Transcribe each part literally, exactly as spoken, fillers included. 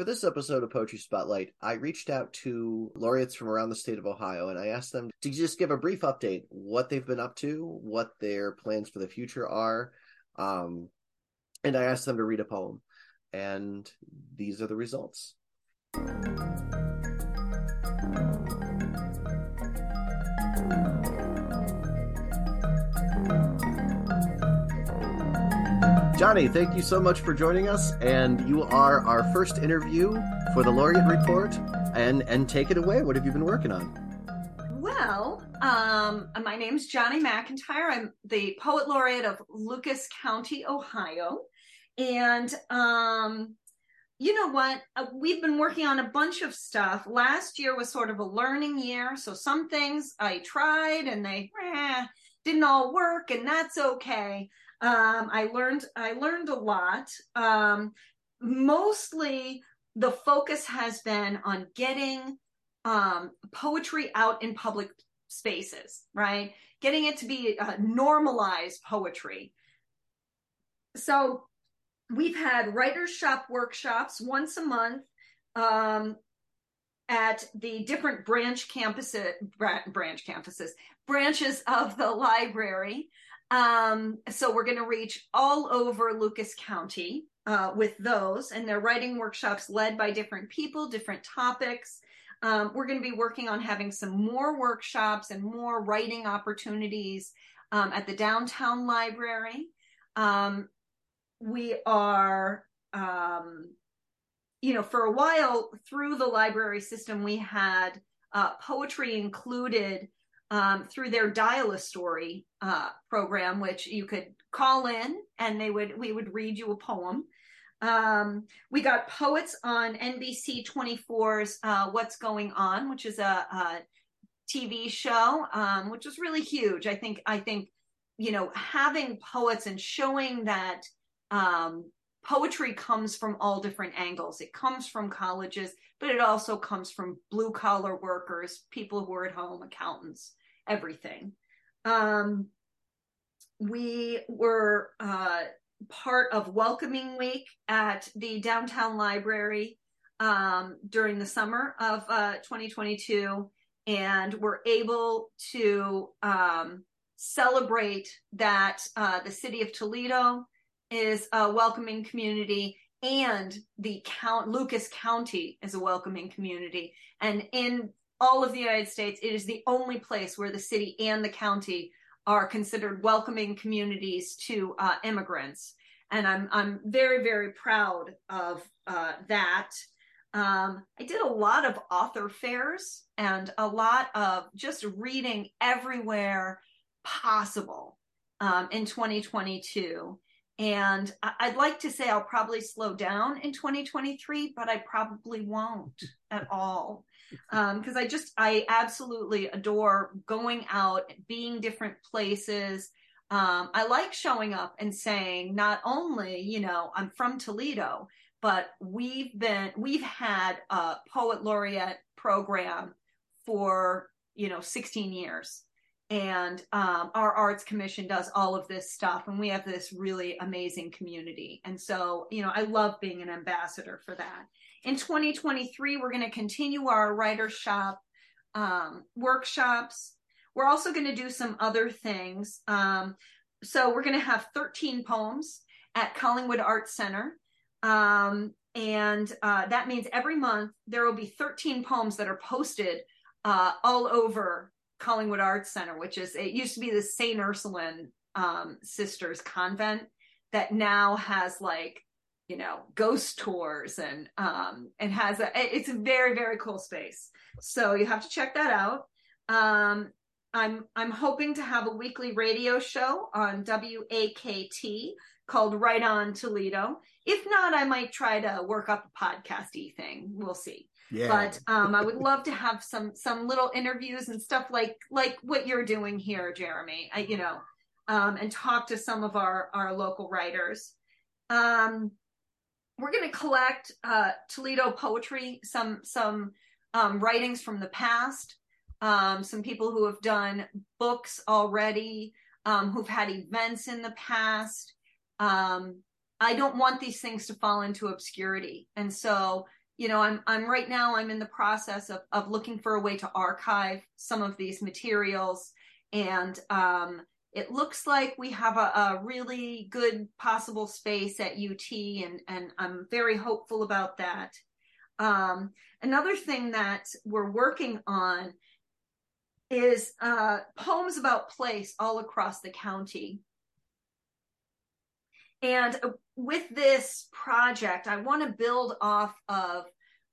For this episode of Poetry Spotlight, I reached out to laureates from around the state of Ohio, and I asked them to just give a brief update, what they've been up to, what their plans for the future are, um, and I asked them to read a poem. And these are the results. Johnny, thank you so much for joining us, and you are our first interview for the Laureate Report, and and take it away. What have you been working on? Well, um, my name's Jonie McIntire. I'm the Poet Laureate of Lucas County, Ohio, and um, you know what? We've been working on a bunch of stuff. Last year was sort of a learning year, so some things I tried, and they eh, didn't all work, and that's okay. Um, I learned, I learned a lot. Um, mostly the focus has been on getting, um, poetry out in public spaces, right? Getting it to be uh, normalized poetry. So we've had writer's shop workshops once a month, um, at the different branch campuses, branch campuses, branches of the library. Um, so we're going to reach all over Lucas County uh, with those, and they're writing workshops led by different people, different topics. Um, we're going to be working on having some more workshops and more writing opportunities um, at the downtown library. Um, we are, um, you know, for a while through the library system, we had uh, poetry included Um, through their dial a story uh, program, which you could call in and they would we would read you a poem. Um, we got poets on N B C twenty-four's uh, What's Going On, which is a, a T V show, um, which was really huge. I think I think you know having poets and showing that um, poetry comes from all different angles. It comes from colleges, but it also comes from blue collar workers, people who are at home, accountants. Everything. Um, we were uh, part of Welcoming Week at the downtown library um, during the summer of uh, twenty twenty-two, and were able to um, celebrate that uh, the city of Toledo is a welcoming community, and the count, Lucas County is a welcoming community. And in all of the United States, it is the only place where the city and the county are considered welcoming communities to uh, immigrants. And I'm I'm very, very proud of uh, that. Um, I did a lot of author fairs and a lot of just reading everywhere possible um, in twenty twenty-two. And I'd like to say I'll probably slow down in twenty twenty-three, but I probably won't at all. Because um, I just, I absolutely adore going out, being different places. Um, I like showing up and saying, not only, you know, I'm from Toledo, but we've been, we've had a Poet Laureate program for, you know, sixteen years. And um, our Arts Commission does all of this stuff, and we have this really amazing community. And so, you know, I love being an ambassador for that. In twenty twenty-three, we're going to continue our writer's shop um, workshops. We're also going to do some other things. Um, so we're going to have thirteen poems at Collingwood Arts Center. Um, and uh, that means every month there will be thirteen poems that are posted uh, all over Collingwood Arts Center, which is, it used to be the Saint Ursuline um, sisters convent that now has like, you know, ghost tours and um, and has a, it's a very, very cool space. So you have to check that out. Um, I'm, I'm hoping to have a weekly radio show on W A K T called Right On Toledo. If not, I might try to work up a podcasty thing. We'll see. Yeah. But um, I would love to have some some little interviews and stuff like like what you're doing here, Jeremy, I, you know, um, and talk to some of our, our local writers. Um, we're going to collect uh, Toledo poetry, some some um, writings from the past, um, some people who have done books already, um, who've had events in the past. Um, I don't want these things to fall into obscurity. And so, you know, I'm I'm right now I'm in the process of of looking for a way to archive some of these materials, and um, it looks like we have a, a really good possible space at U T, and and I'm very hopeful about that. Um, another thing that we're working on is uh, poems about place all across the county. And with this project, I want to build off of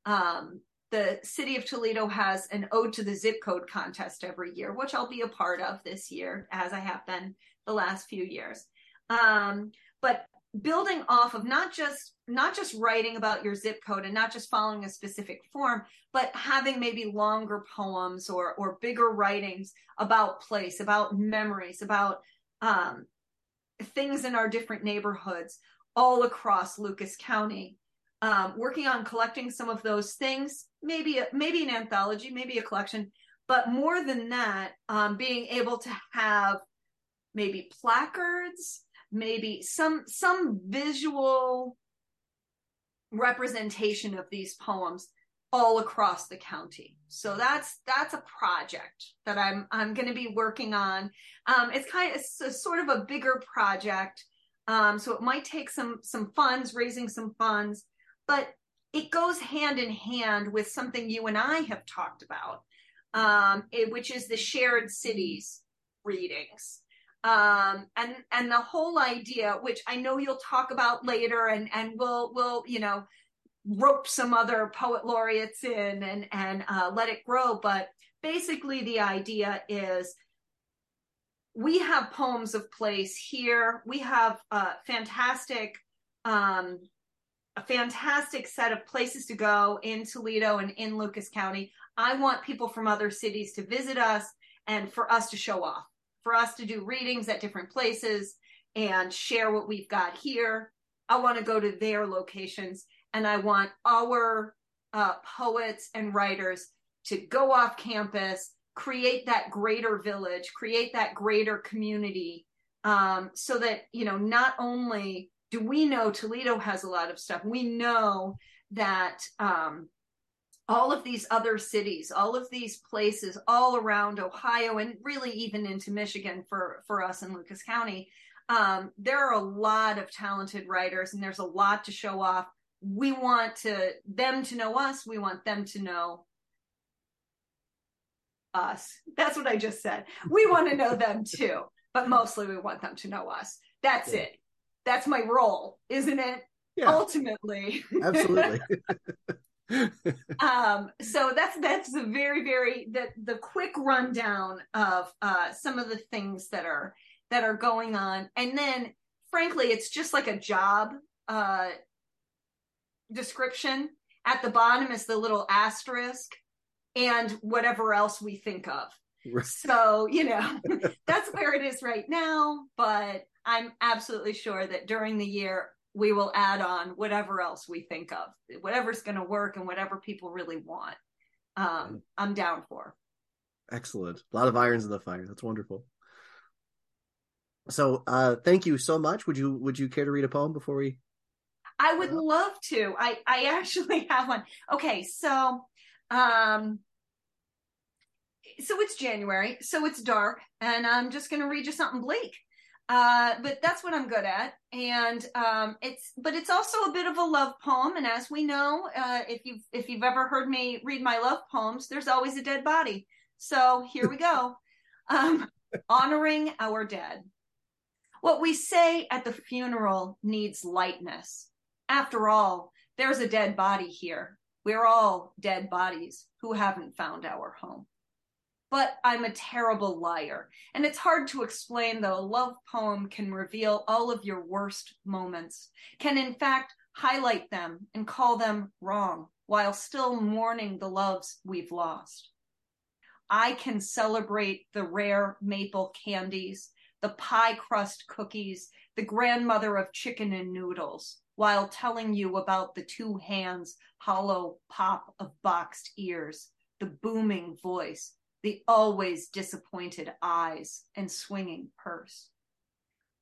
um, the city of Toledo has an Ode to the Zip Code contest every year, which I'll be a part of this year, as I have been the last few years. Um, but building off of not just not just writing about your zip code and not just following a specific form, but having maybe longer poems or or bigger writings about place, about memories, about um, things in our different neighborhoods all across Lucas County. Um, working on collecting some of those things, maybe a, maybe an anthology, maybe a collection, but more than that, um, being able to have maybe placards, maybe some some visual representation of these poems all across the county. So that's that's a project that I'm I'm going to be working on. Um, it's kind of it's a, sort of a bigger project, um, so it might take some some funds, raising some funds, but it goes hand in hand with something you and I have talked about, um, it, which is the shared cities readings. Um, and, and the whole idea, which I know you'll talk about later, and, and we'll, we'll, you know, rope some other poet laureates in and, and, uh, let it grow. But basically the idea is we have poems of place here. We have a fantastic, um, a fantastic set of places to go in Toledo and in Lucas County. I want people from other cities to visit us and for us to show off, for us to do readings at different places and share what we've got here. I want to go to their locations, and I want our uh, poets and writers to go off campus, create that greater village, create that greater community, um, so that, you know, not only do we know Toledo has a lot of stuff, we know that um, all of these other cities, all of these places all around Ohio, and really even into Michigan for, for us in Lucas County, um, there are a lot of talented writers and there's a lot to show off. We want to them to know us. We want them to know us. That's what I just said. We want to know them too, but mostly we want them to know us. That's yeah. it. That's my role, isn't it? Yeah. Ultimately. Absolutely. um so that's that's a very very the the quick rundown of uh some of the things that are that are going on. And then frankly, it's just like a job uh description. At the bottom is the little asterisk and whatever else we think of, right? So you know that's where it is right now, but I'm absolutely sure that during the year we will add on whatever else we think of, whatever's going to work and whatever people really want. Um, I'm down for. Excellent. A lot of irons in the fire. That's wonderful. So uh, thank you so much. Would you, would you care to read a poem before we? I would uh, love to. I, I actually have one. Okay. So, um, so it's January, so it's dark, and I'm just going to read you something bleak. Uh, but that's what I'm good at. And, um, it's, but it's also a bit of a love poem. And as we know, uh, if you've, if you've ever heard me read my love poems, there's always a dead body. So here we go. Um, honoring our dead. What we say at the funeral needs lightness. After all, there's a dead body here. We're all dead bodies who haven't found our home. But I'm a terrible liar, and it's hard to explain that a love poem can reveal all of your worst moments, can in fact highlight them and call them wrong while still mourning the loves we've lost. I can celebrate the rare maple candies, the pie crust cookies, the grandmother of chicken and noodles, while telling you about the two hands, hollow pop of boxed ears, the booming voice, the always disappointed eyes and swinging purse.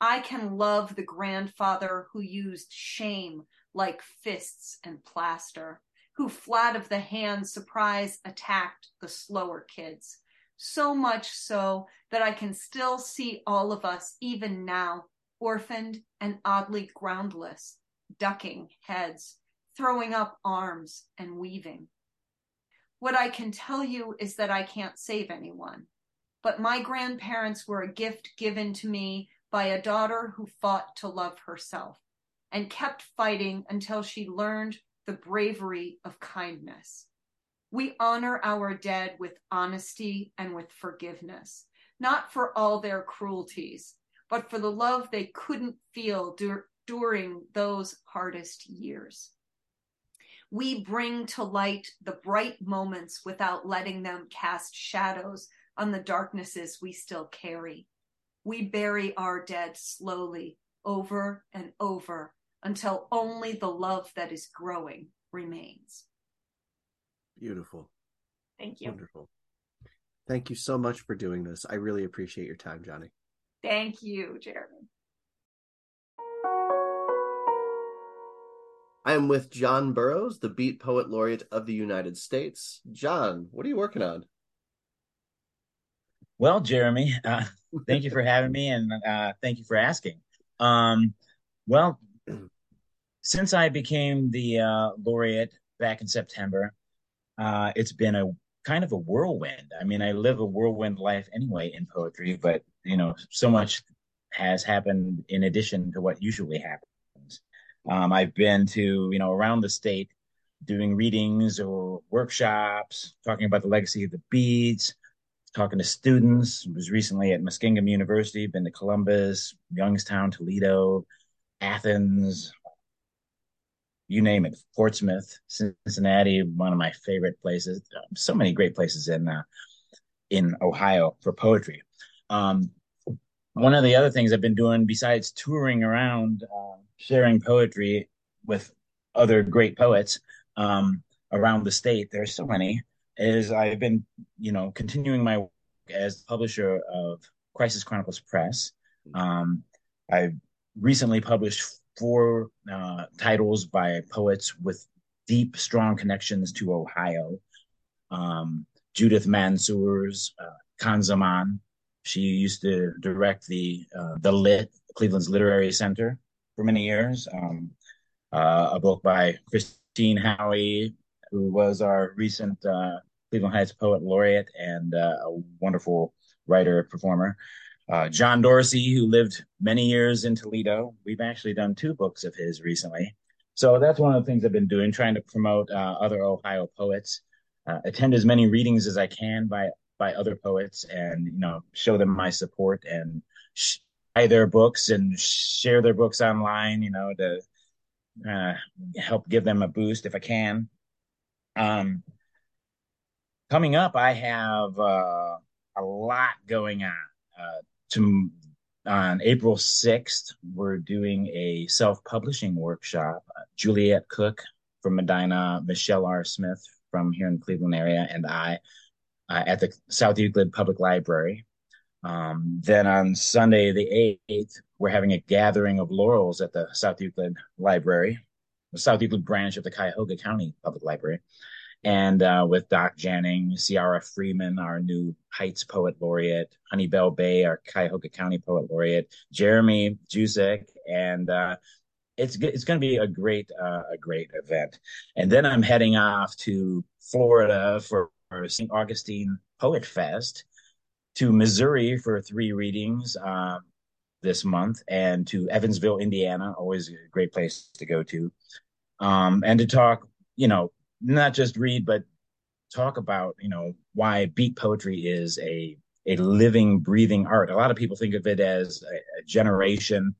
I can love the grandfather who used shame like fists and plaster, who flat of the hand surprise attacked the slower kids. So much so that I can still see all of us, even now, orphaned and oddly groundless, ducking heads, throwing up arms and weaving. What I can tell you is that I can't save anyone, but my grandparents were a gift given to me by a daughter who fought to love herself and kept fighting until she learned the bravery of kindness. We honor our dead with honesty and with forgiveness, not for all their cruelties, but for the love they couldn't feel dur- during those hardest years. We bring to light the bright moments without letting them cast shadows on the darknesses we still carry. We bury our dead slowly, over and over, until only the love that is growing remains. Beautiful. Thank you. Wonderful. Thank you so much for doing this. I really appreciate your time, Johnny. Thank you, Jeremy. I am with John Burroughs, the Beat Poet Laureate of the United States. John, what are you working on? Well, Jeremy, uh, thank you for having me, and uh, thank you for asking. Um, well, since I became the uh, laureate back in September, uh, it's been a kind of a whirlwind. I mean, I live a whirlwind life anyway in poetry, but, you know, so much has happened in addition to what usually happens. Um, I've been to, you know, around the state doing readings or workshops, talking about the legacy of the beats, talking to students. I was recently at Muskingum University, been to Columbus, Youngstown, Toledo, Athens, you name it, Portsmouth, Cincinnati, one of my favorite places. So many great places in uh, in Ohio for poetry. Um, one of the other things I've been doing besides touring around, uh, sharing poetry with other great poets um, around the state, there's so many, is I've been, you know, continuing my work as publisher of Crisis Chronicles Press. Um, I recently published four uh, titles by poets with deep, strong connections to Ohio. Um, Judith Mansour's uh, Khan Zaman. She used to direct the uh, the Lit, Cleveland's Literary Center, for many years. Um, uh, a book by Christine Howie, who was our recent uh, Cleveland Heights Poet Laureate and uh, a wonderful writer, performer. Uh, John Dorsey, who lived many years in Toledo. We've actually done two books of his recently. So that's one of the things I've been doing, trying to promote uh, other Ohio poets, uh, attend as many readings as I can by by other poets, and, you know, show them my support and sh- buy their books and share their books online, you know, to uh, help give them a boost if I can. Um, coming up, I have uh, a lot going on. Uh, to, on April sixth, we're doing a self-publishing workshop. Uh, Juliet Cook from Medina, Michelle R. Smith from here in the Cleveland area, and I uh, at the South Euclid Public Library. Um, then on Sunday, the eighth, we're having a gathering of laurels at the South Euclid Library, the South Euclid branch of the Cuyahoga County Public Library, and uh, with Doc Janning, Ciara Freeman, our new Heights Poet Laureate, Honeybell Bay, our Cuyahoga County Poet Laureate, Jeremy Jusek, and uh, it's it's going to be a great uh, a great event. And then I'm heading off to Florida for, for Saint Augustine Poet Fest, to Missouri for three readings uh, this month, and to Evansville, Indiana, always a great place to go to. Um, and to talk, you know, not just read, but talk about, you know, why beat poetry is a, a living, breathing art. A lot of people think of it as a, a generation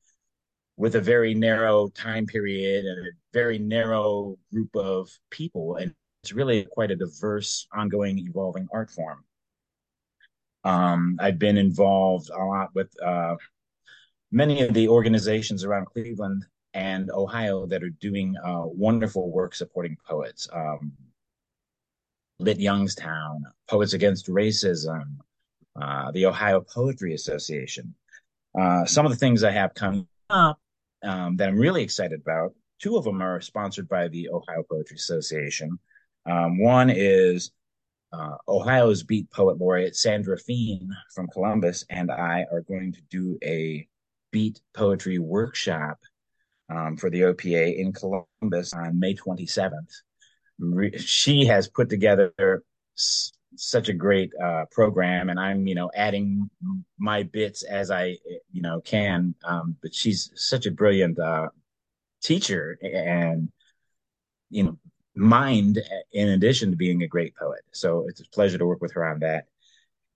with a very narrow time period and a very narrow group of people. And it's really quite a diverse, ongoing, evolving art form. Um, I've been involved a lot with uh, many of the organizations around Cleveland and Ohio that are doing uh, wonderful work supporting poets. Um, Lit Youngstown, Poets Against Racism, uh, the Ohio Poetry Association. Uh, some of the things I have coming up um, that I'm really excited about Two of them are sponsored by the Ohio Poetry Association. Um, one is uh, Ohio's Beat Poet Laureate Sandra Feen from Columbus and I are going to do a Beat Poetry workshop um, for the O P A in Columbus on May twenty-seventh. She has put together s- such a great uh, program, and I'm, you know, adding my bits as I, you know, can. Um, but she's such a brilliant uh, teacher and, you know, mind in addition to being a great poet. So it's a pleasure to work with her on that.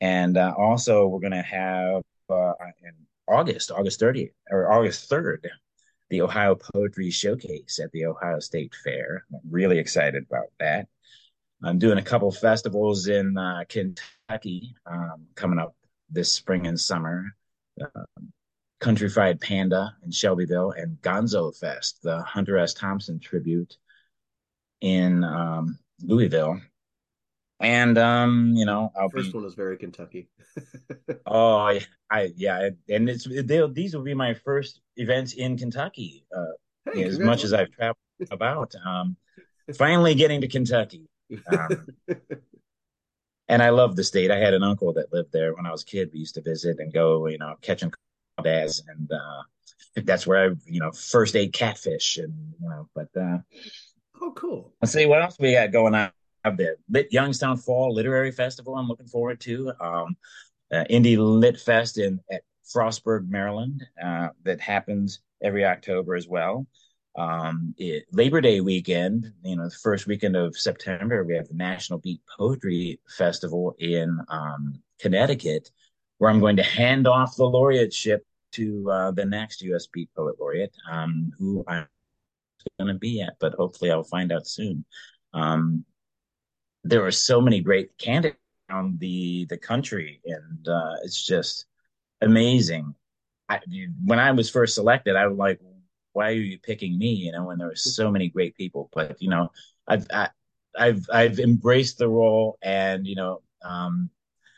And uh, also we're going to have uh, in August, August thirtieth or August third, the Ohio Poetry Showcase at the Ohio State Fair. I'm really excited about that. I'm doing a couple festivals in uh, Kentucky um, coming up this spring and summer. Uh, Country Fried Panda in Shelbyville and Gonzo Fest, the Hunter S. Thompson tribute in um, Louisville. And, um, you know, I'll first be, one is very Kentucky. oh, I, I, yeah. And it's, these will be my first events in Kentucky, uh, hey, as much as I've traveled about. Um, finally getting to Kentucky. Um, and I love the state. I had an uncle that lived there when I was a kid. We used to visit and go, you know, catching crawdads. And uh, that's where I, you know, first ate catfish. And, you know, but. Uh, oh, cool. Let's see what else we got going on. The Lit Youngstown Fall Literary Festival I'm looking forward to. Um, uh, Indie Lit Fest in at Frostburg, Maryland, uh, that happens every October as well. Um, it, Labor Day weekend, you know, the first weekend of September, we have the National Beat Poetry Festival in um, Connecticut, where I'm going to hand off the laureateship to uh, the next U S Beat Poet Laureate, um, who I'm going to be at, but hopefully I'll find out soon. Um, There are so many great candidates around the, the country, and uh, it's just amazing. I, when I was first selected, I was like, why are you picking me? You know, when there were so many great people. But, you know, I've I, I've I've embraced the role, and, you know, um,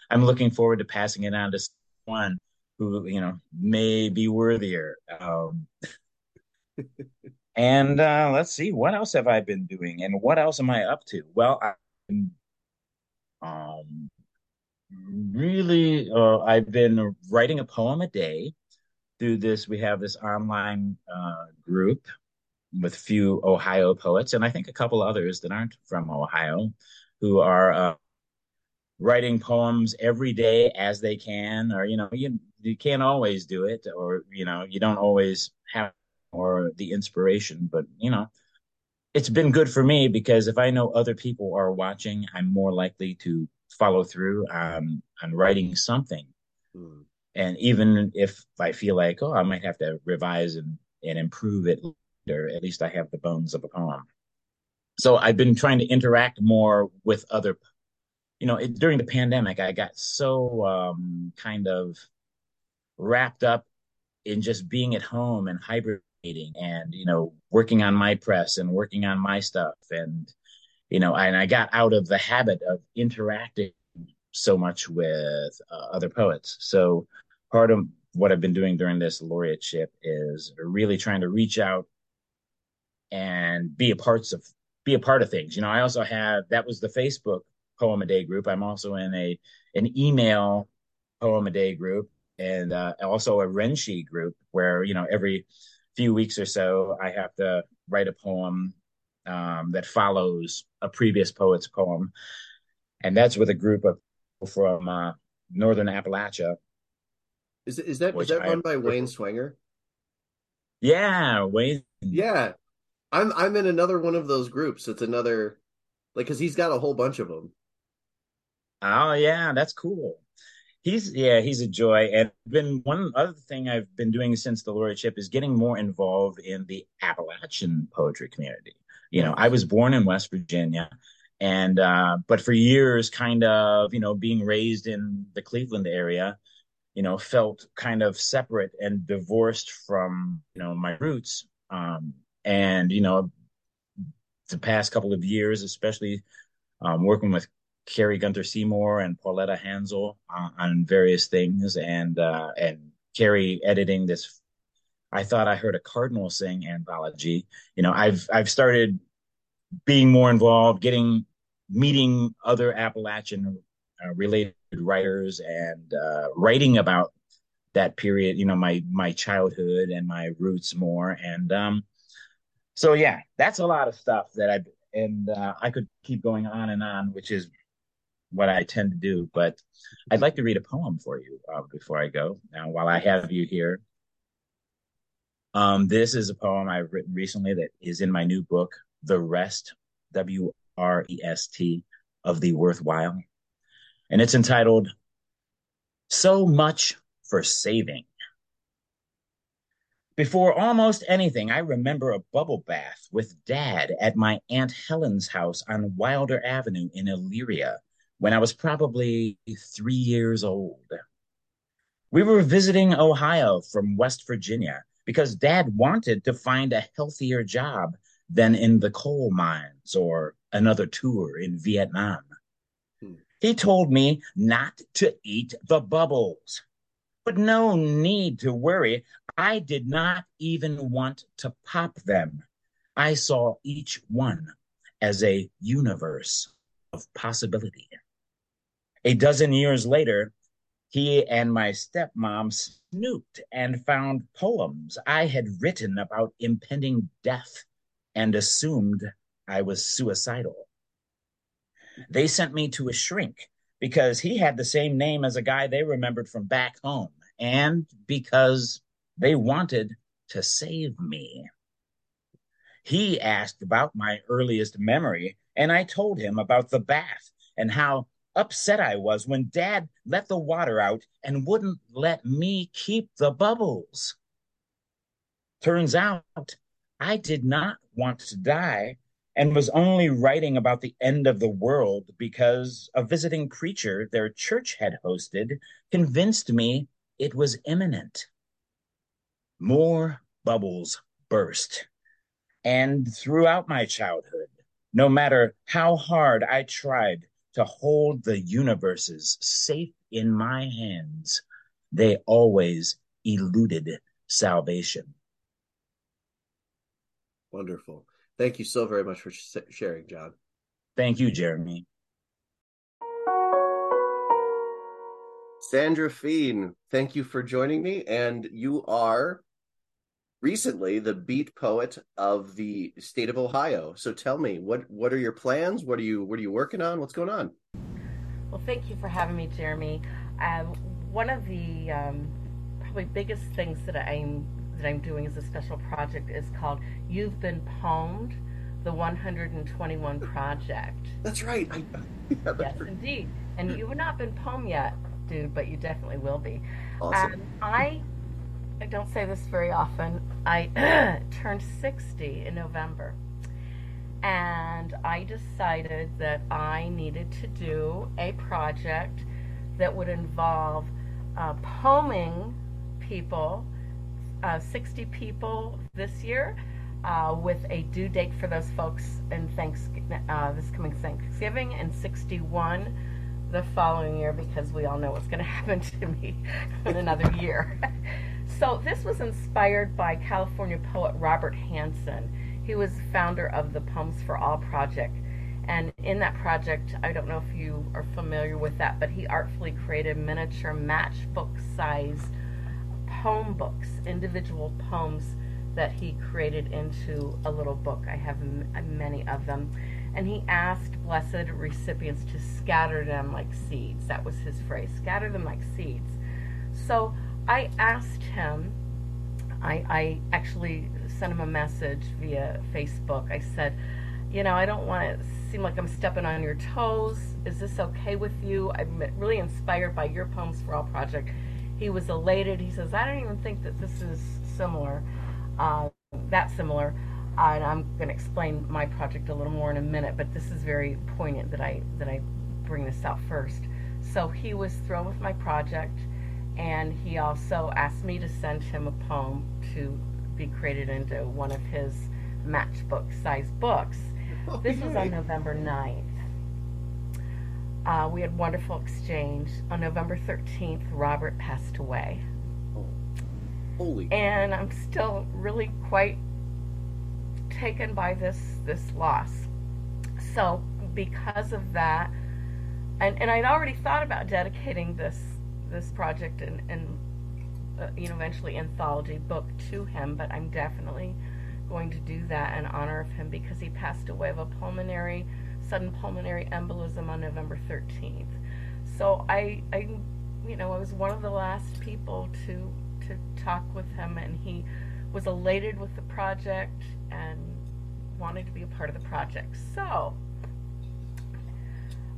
I'm looking forward to passing it on to someone who, you know, may be worthier. Um And uh, let's see, what else have I been doing, and what else am I up to? Well, I Um, really, uh, I've been writing a poem a day through this. We have this online uh, group with a few Ohio poets, and I think a couple others that aren't from Ohio, who are uh, writing poems every day as they can, or, you know, you, you can't always do it, or, you know, you don't always have or the inspiration, but, you know, it's been good for me because if I know other people are watching, I'm more likely to follow through um, on writing something. Mm. And even if I feel like, oh, I might have to revise and, and improve it later, at least I have the bones of a poem. So I've been trying to interact more with other, you know, it, during the pandemic, I got so um, kind of wrapped up in just being at home and hybrid and, you know, working on my press and working on my stuff. And, you know, and I got out of the habit of interacting so much with uh, other poets. So part of what I've been doing during this laureateship is really trying to reach out and be a parts of, be a part of things. You know, I also have, that was the Facebook Poem a Day group. I'm also in a, an email Poem a Day group, and uh, also a Renshi group where, you know, every few weeks or so, I have to write a poem um, that follows a previous poet's poem. And that's with a group of people from uh, Northern Appalachia. Is, is that, is that I, run by Wayne Swanger? Yeah, Wayne. Yeah. I'm I'm in another one of those groups. It's another, like, because he's got a whole bunch of them. Oh, yeah, that's cool. He's, yeah, he's a joy. And been one other thing I've been doing since the laureateship is getting more involved in the Appalachian poetry community. You know, I was born in West Virginia, and, uh, but for years kind of, you know, being raised in the Cleveland area, you know, felt kind of separate and divorced from, you know, my roots. Um, and, you know, the past couple of years, especially um, working with Kari Gunter-Seymour and Pauletta Hansel uh, on various things, and uh, and Kari editing this I Thought I Heard a Cardinal Sing anthology. You know, I've I've started being more involved, getting meeting other Appalachian uh, related writers and uh, writing about that period, you know, my my childhood and my roots more. And um, so, yeah, that's a lot of stuff that I've, and uh, I could keep going on and on, which is what I tend to do. But I'd like to read a poem for you uh, before I go. Now, while I have you here, um, this is a poem I've written recently that is in my new book, The Rest, W R E S T, of the Worthwhile. And it's entitled, So Much for Saving. Before almost anything, I remember a bubble bath with Dad at my Aunt Helen's house on Wilder Avenue in Elyria when I was probably three years old. We were visiting Ohio from West Virginia because Dad wanted to find a healthier job than in the coal mines or another tour in Vietnam. Hmm. He told me not to eat the bubbles, but no need to worry. I did not even want to pop them. I saw each one as a universe of possibility. A dozen years later, he and my stepmom snooped and found poems I had written about impending death and assumed I was suicidal. They sent me to a shrink because he had the same name as a guy they remembered from back home, and because they wanted to save me. He asked about my earliest memory, and I told him about the bath and how upset I was when Dad let the water out and wouldn't let me keep the bubbles. Turns out, I did not want to die and was only writing about the end of the world because a visiting preacher their church had hosted convinced me it was imminent. More bubbles burst. And throughout my childhood, no matter how hard I tried to hold the universes safe in my hands, they always eluded salvation. Wonderful. Thank you so very much for sh- sharing, John. Thank you, Jeremy. Sandra Feen, thank you for joining me. And you are recently the beat poet of the state of Ohio. So tell me, what, what are your plans? What are you what are you working on? What's going on? Well, thank you for having me, Jeremy. Uh, one of the um, probably biggest things that I'm that I'm doing as a special project is called You've Been Poemed, the one hundred twenty-one Project. That's right. I, yeah, that's yes, right. Indeed. And you have not been poemed yet, dude, but you definitely will be. Awesome. Um, I I don't say this very often. I turned sixty in November, and I decided that I needed to do a project that would involve uh, poeming people, uh, sixty people this year, uh, with a due date for those folks in Thanksgiving, uh, this coming Thanksgiving, and sixty-one the following year, because we all know what's going to happen to me in another year. So this was inspired by California poet Robert Hansen. He was founder of the Poems for All project. And in that project, I don't know if you are familiar with that, but he artfully created miniature matchbook-sized poem books, individual poems that he created into a little book. I have m- many of them. And he asked blessed recipients to scatter them like seeds. That was his phrase, scatter them like seeds. So I asked him, I, I actually sent him a message via Facebook. I said, you know, I don't want to seem like I'm stepping on your toes. Is this okay with you? I'm really inspired by your Poems for All project. He was elated. He says, I don't even think that this is similar, uh, that similar. Uh, and I'm going to explain my project a little more in a minute, but this is very poignant that I that I bring this out first. So he was thrilled with my project. And he also asked me to send him a poem to be created into one of his matchbook-sized books. This was on November ninth. Uh, we had a wonderful exchange. On November thirteenth, Robert passed away. Holy. And I'm still really quite taken by this this loss. So because of that, and, and I'd already thought about dedicating this this project and, and uh, you know, eventually anthology book to him, but I'm definitely going to do that in honor of him because he passed away of a pulmonary, sudden pulmonary embolism on November thirteenth. So I, I, you know, I was one of the last people to to talk with him, and he was elated with the project and wanted to be a part of the project. So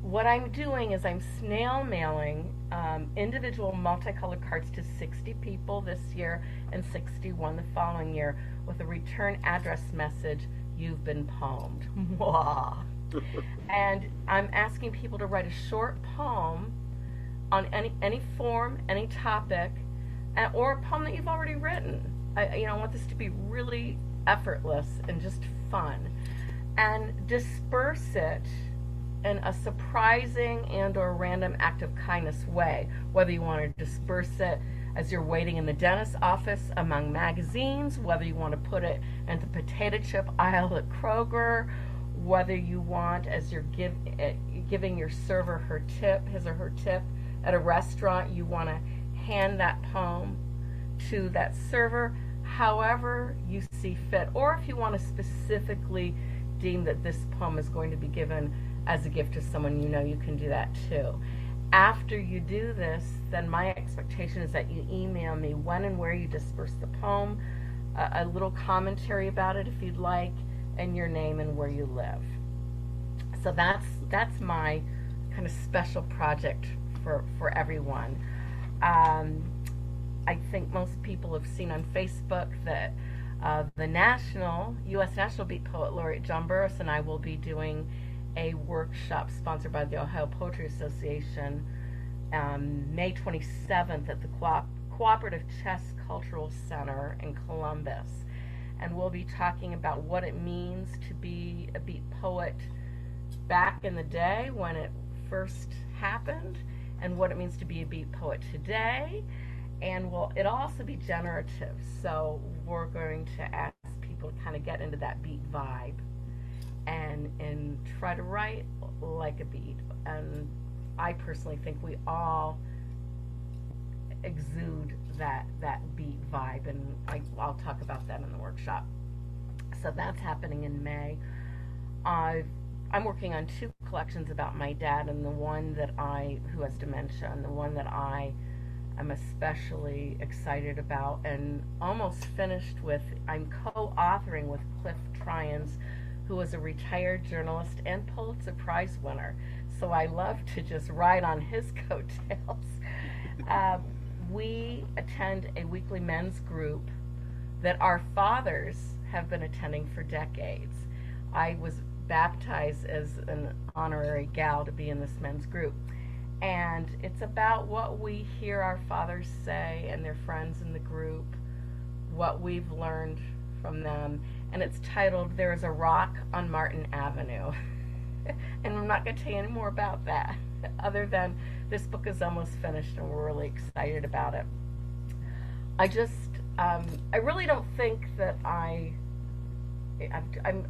what I'm doing is I'm snail mailing um, individual multicolored cards to sixty people this year and sixty-one the following year with a return address message: "You've been poemed." Mwah. And I'm asking people to write a short poem on any any form, any topic, and, or a poem that you've already written. I, you know, I want this to be really effortless and just fun, and disperse it in a surprising and or random act of kindness way, whether you want to disperse it as you're waiting in the dentist's office among magazines, whether you want to put it in the potato chip aisle at Kroger, whether you want as you're give, uh, giving your server her tip, his or her tip at a restaurant, you want to hand that poem to that server, however you see fit, or if you want to specifically deem that this poem is going to be given as a gift to someone, you know, you can do that too. After you do this, then my expectation is that you email me when and where you disperse the poem, uh, a little commentary about it if you'd like, and your name and where you live. So that's that's my kind of special project for, for everyone. Um, I think most people have seen on Facebook that uh, the national, U S National Beat Poet Laureate John Burroughs and I will be doing a workshop sponsored by the Ohio Poetry Association um, May twenty-seventh at the Co- Cooperative Chess Cultural Center in Columbus. And we'll be talking about what it means to be a beat poet back in the day when it first happened, and what it means to be a beat poet today. And we'll, it'll also be generative, so we're going to ask people to kind of get into that beat vibe and and try to write like a beat. And I personally think we all exude that that beat vibe, and I, I'll talk about that in the workshop. So that's happening in May. I've, I'm working on two collections about my dad, and the one that I, who has dementia, and the one that I am especially excited about and almost finished with, I'm co-authoring with Cliff Tryons, who was a retired journalist and Pulitzer Prize winner. So I love to just ride on his coattails. Uh, we attend a weekly men's group that our fathers have been attending for decades. I was baptized as an honorary gal to be in this men's group. And it's about what we hear our fathers say and their friends in the group, what we've learned from them. And it's titled, "There is a Rock on Martin Avenue." And I'm not going to tell you any more about that, other than this book is almost finished and we're really excited about it. I just, um, I really don't think that I, I've, I'm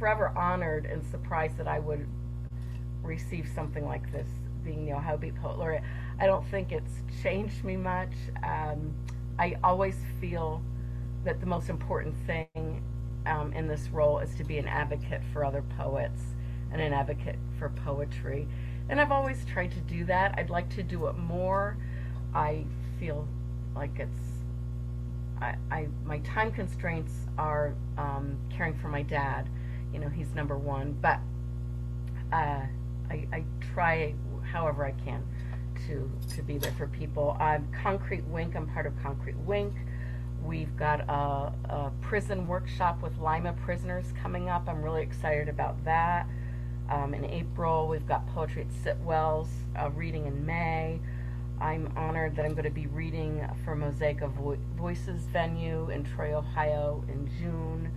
forever honored and surprised that I would receive something like this, being the Ohio Beat Poet Laureate. I don't think it's changed me much. Um, I always feel that the most important thing um, in this role is to be an advocate for other poets and an advocate for poetry. And I've always tried to do that. I'd like to do it more. I feel like it's, I, I my time constraints are um, caring for my dad. You know, he's number one, but uh, I, I try however I can to, to be there for people. I'm Concrete Wink, I'm part of Concrete Wink. We've got a, a prison workshop with Lima prisoners coming up. I'm really excited about that. Um, in April, we've got Poetry at Sitwell's, a reading in May. I'm honored that I'm going to be reading for Mosaic of Vo- Voices venue in Troy, Ohio in June.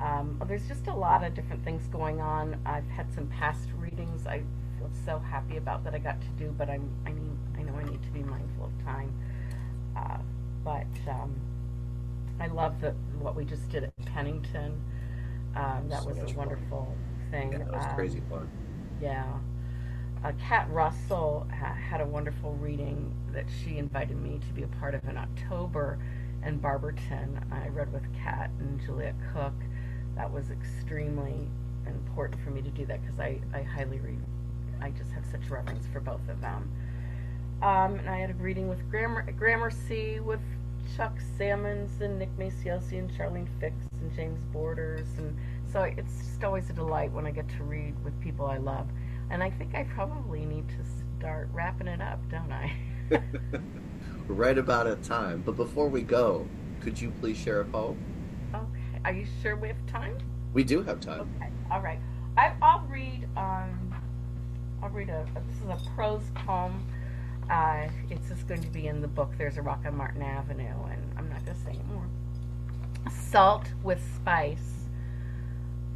Um, there's just a lot of different things going on. I've had some past readings I feel so happy about that I got to do, but I'm, I mean, I know I need to be mindful of time. Uh, but... Um, I love the, what we just did at Pennington. Um, that so was a wonderful fun. thing. Yeah, that was um, crazy fun. Yeah. Uh, Kat Russell ha had a wonderful reading that she invited me to be a part of in October in Barberton. I read with Kat and Juliet Cook. That was extremely important for me to do that because I, I highly read. I just have such reverence for both of them. Um, and I had a reading with Grammar Gramercy with Chuck Sammons and Nick Maciossi and Charlene Fix and James Borders. And so it's just always a delight when I get to read with people I love. And I think I probably need to start wrapping it up, don't I? We're right about at time. But before we go, could you please share a poem? Okay. Are you sure we have time? We do have time. Okay. All right. I, I'll read, um, I'll read a, a, this is a prose poem. Uh, it's just going to be in the book, There's a Rock on Martin Avenue, and I'm not going to say it more. Salt with spice.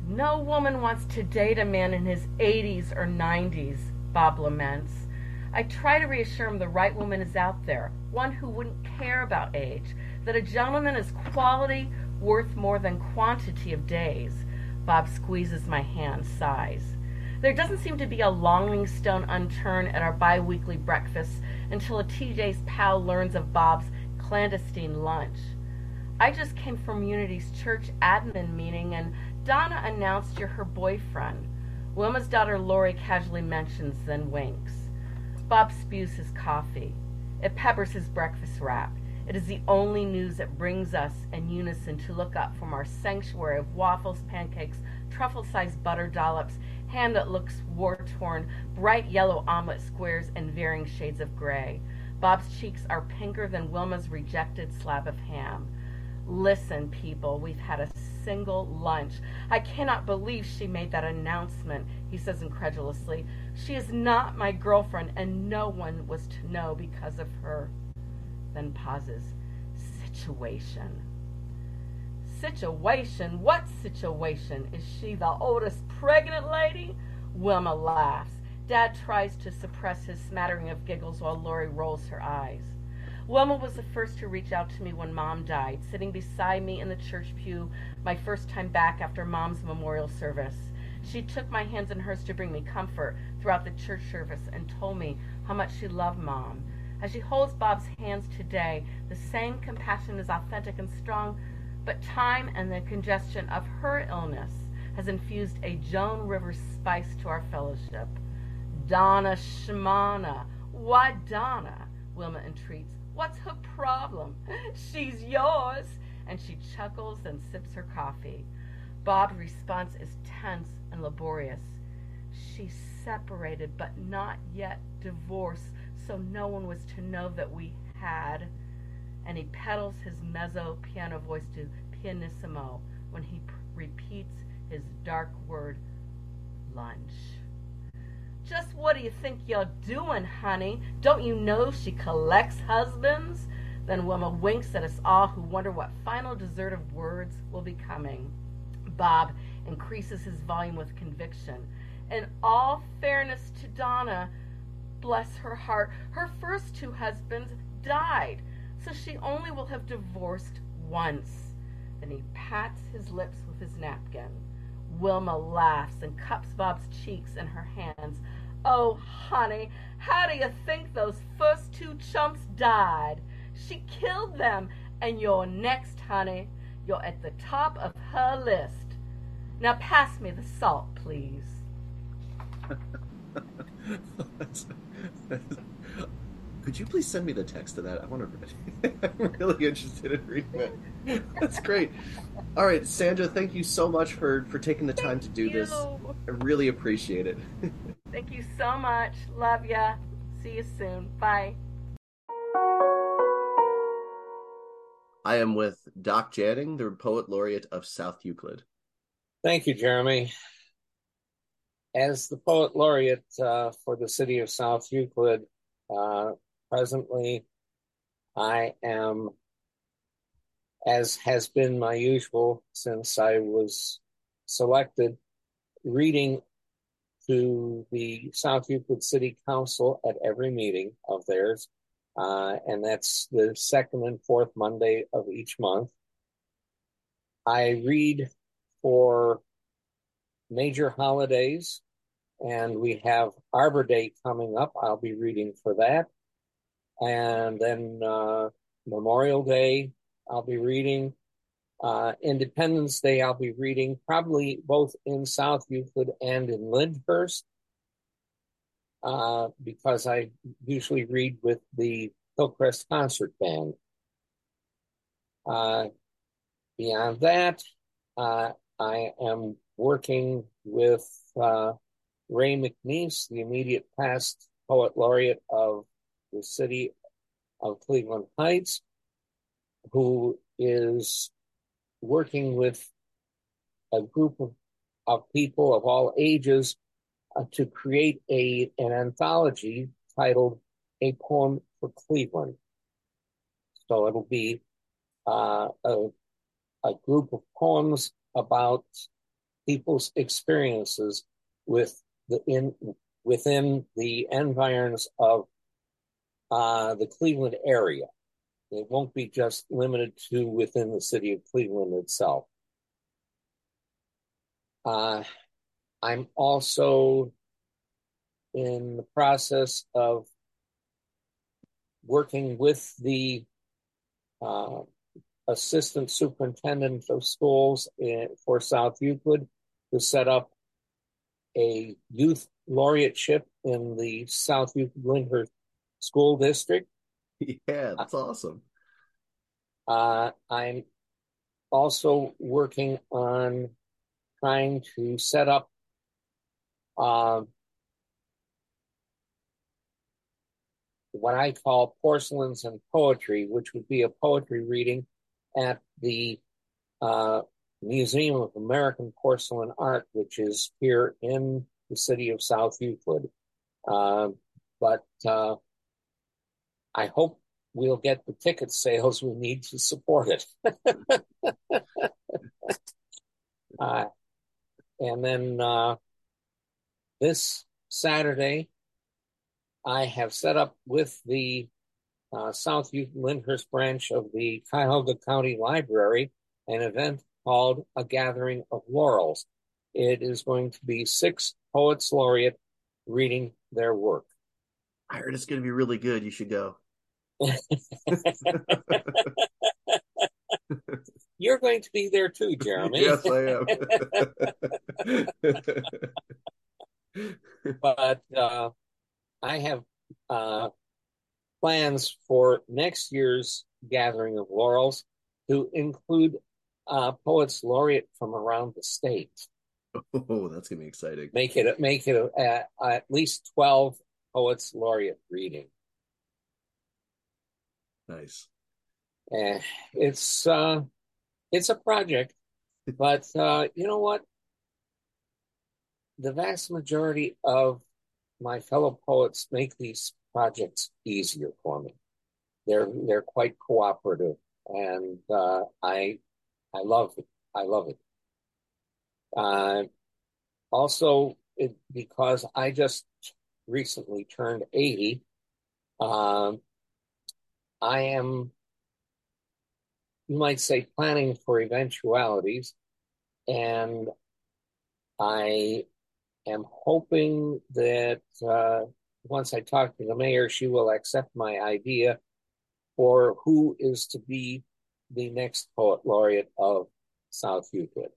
No woman wants to date a man in his eighties or nineties, Bob laments. I try to reassure him the right woman is out there, one who wouldn't care about age, that a gentleman is quality worth more than quantity of days. Bob squeezes my hand, sighs. There doesn't seem to be a longing stone unturned at our bi-weekly breakfasts until a T J's pal learns of Bob's clandestine lunch. I just came from Unity's church admin meeting and Donna announced you're her boyfriend. Wilma's daughter Lori casually mentions, then winks. Bob spews his coffee. It peppers his breakfast wrap. It is the only news that brings us in unison to look up from our sanctuary of waffles, pancakes, truffle-sized butter dollops, ham that looks war-torn, bright yellow omelet squares, and varying shades of gray. Bob's cheeks are pinker than Wilma's rejected slab of ham. Listen, people, we've had a single lunch. I cannot believe she made that announcement, he says incredulously. She is not my girlfriend, and no one was to know because of her. Then pauses. Situation. Situation? What situation? Is she the oldest pregnant lady? Wilma laughs. Dad tries to suppress his smattering of giggles while Lori rolls her eyes. Wilma was the first to reach out to me when Mom died, sitting beside me in the church pew my first time back after Mom's memorial service. She took my hands in hers to bring me comfort throughout the church service and told me how much she loved Mom. As she holds Bob's hands today, the same compassion is authentic and strong, but time and the congestion of her illness has infused a Joan Rivers spice to our fellowship. Donna Shmana, why Donna? Wilma entreats. What's her problem? She's yours. And she chuckles and sips her coffee. Bob's response is tense and laborious. She's separated but not yet divorced, so no one was to know that we had. And he pedals his mezzo piano voice to pianissimo when he p repeats his dark word, lunch. Just what do you think you're doing, honey? Don't you know she collects husbands? Then Wilma winks at us all who wonder what final dessert of words will be coming. Bob increases his volume with conviction. In all fairness to Donna, bless her heart, her first two husbands died, so she only will have divorced once. Then he pats his lips with his napkin. Wilma laughs and cups Bob's cheeks in her hands. Oh, honey, how do you think those first two chumps died? She killed them, and you're next, honey. You're at the top of her list. Now pass me the salt, please. Could you please send me the text of that? I want to read it. I'm really interested in reading it. That's great. All right, Sandra, thank you so much for, for taking the time thank to do you. this. I really appreciate it. Thank you so much. Love ya. See you soon. Bye. I am with Doc Janning, the Poet Laureate of South Euclid. Thank you, Jeremy. As the Poet Laureate uh, for the city of South Euclid, uh, presently, I am, as has been my usual since I was selected, reading to the South Euclid City Council at every meeting of theirs, uh, and that's the second and fourth Monday of each month. I read for major holidays, and we have Arbor Day coming up. I'll be reading for that. And then uh, Memorial Day, I'll be reading. Uh, Independence Day, I'll be reading probably both in South Euclid and in Lyndhurst, uh, because I usually read with the Hillcrest Concert Band. Uh, beyond that, uh, I am working with uh, Ray McNeese, the immediate past poet laureate of the city of Cleveland Heights, who is working with a group of, of people of all ages uh, to create a an anthology titled A Poem for Cleveland. So it'll be uh, a, a group of poems about people's experiences with the in within the environs of uh, the Cleveland area. It won't be just limited to within the city of Cleveland itself. Uh, I'm also in the process of working with the uh, assistant superintendent of schools in, for South Euclid to set up a youth laureateship in the South Euclid Lyndhurst School District. Yeah, that's awesome. Uh, I'm also working on trying to set up uh, what I call Porcelains and Poetry, which would be a poetry reading at the uh, Museum of American Porcelain Art, which is here in the city of South Euclid. Uh, but... Uh, I hope we'll get the ticket sales we need to support it. uh, and then uh, this Saturday, I have set up with the uh, South Lyndhurst branch of the Cuyahoga County Library an event called A Gathering of Laurels. It is going to be six poets laureate reading their work. I heard it's going to be really good. You should go. You're going to be there too, Jeremy. Yes, I am. But uh, I have uh, plans for next year's Gathering of Laurels to include uh, poets laureate from around the state. Oh, that's going to be exciting. Make it make it uh, at least twelve poets laureate reading. Nice. And it's uh, it's a project, but uh, you know what? The vast majority of my fellow poets make these projects easier for me. They're they're quite cooperative, and uh, I I love it. I love it. Uh, also, it, because I just recently turned eighty. Um, I am, you might say, planning for eventualities, and I am hoping that uh, once I talk to the mayor, she will accept my idea for who is to be the next poet laureate of South Euclid.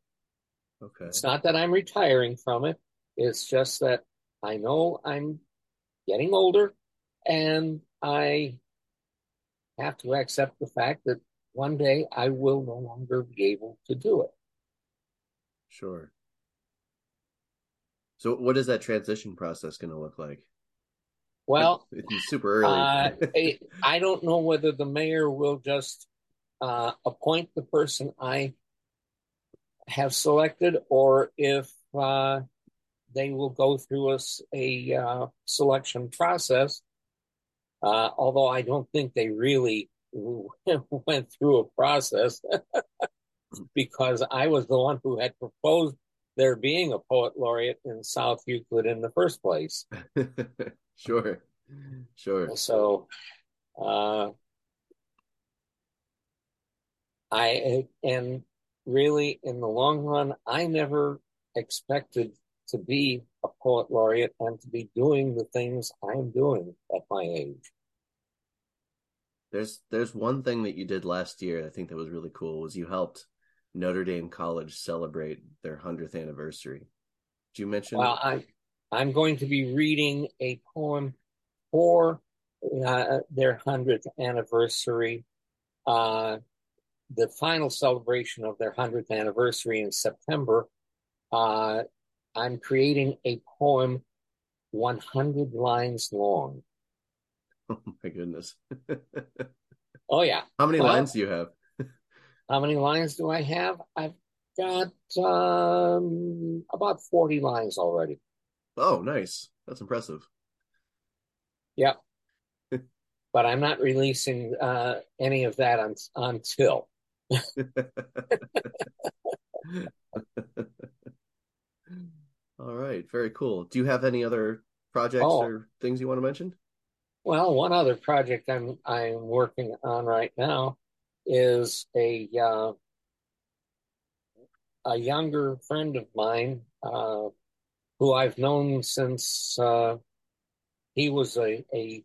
Okay. It's not that I'm retiring from it. It's just that I know I'm getting older, and I have to accept the fact that one day I will no longer be able to do it. Sure. So what is that transition process going to look like? Well, it's super early. uh, I don't know whether the mayor will just uh, appoint the person I have selected, or if uh, they will go through a, a uh, selection process, uh, although I don't think they really went through a process because I was the one who had proposed there being a poet laureate in South Euclid in the first place. Sure, sure. So uh, I, and really, in the long run, I never expected to be a poet laureate and to be doing the things I'm doing at my age. There's there's one thing that you did last year I think that was really cool, was you helped Notre Dame College celebrate their hundredth anniversary. Did you mention? Well, I, I'm going to be reading a poem for uh, their hundredth anniversary. Uh, the final celebration of their hundredth anniversary in September, uh, I'm creating a poem one hundred lines long. Oh, my goodness. Oh, yeah. How many well, lines do you have? How many lines do I have? I've got um, about forty lines already. Oh, nice. That's impressive. Yep. But I'm not releasing uh, any of that on, until. All right. Very cool. Do you have any other projects oh. or things you want to mention? Well, one other project I'm I'm working on right now is a uh, a younger friend of mine uh, who I've known since uh, he was a, a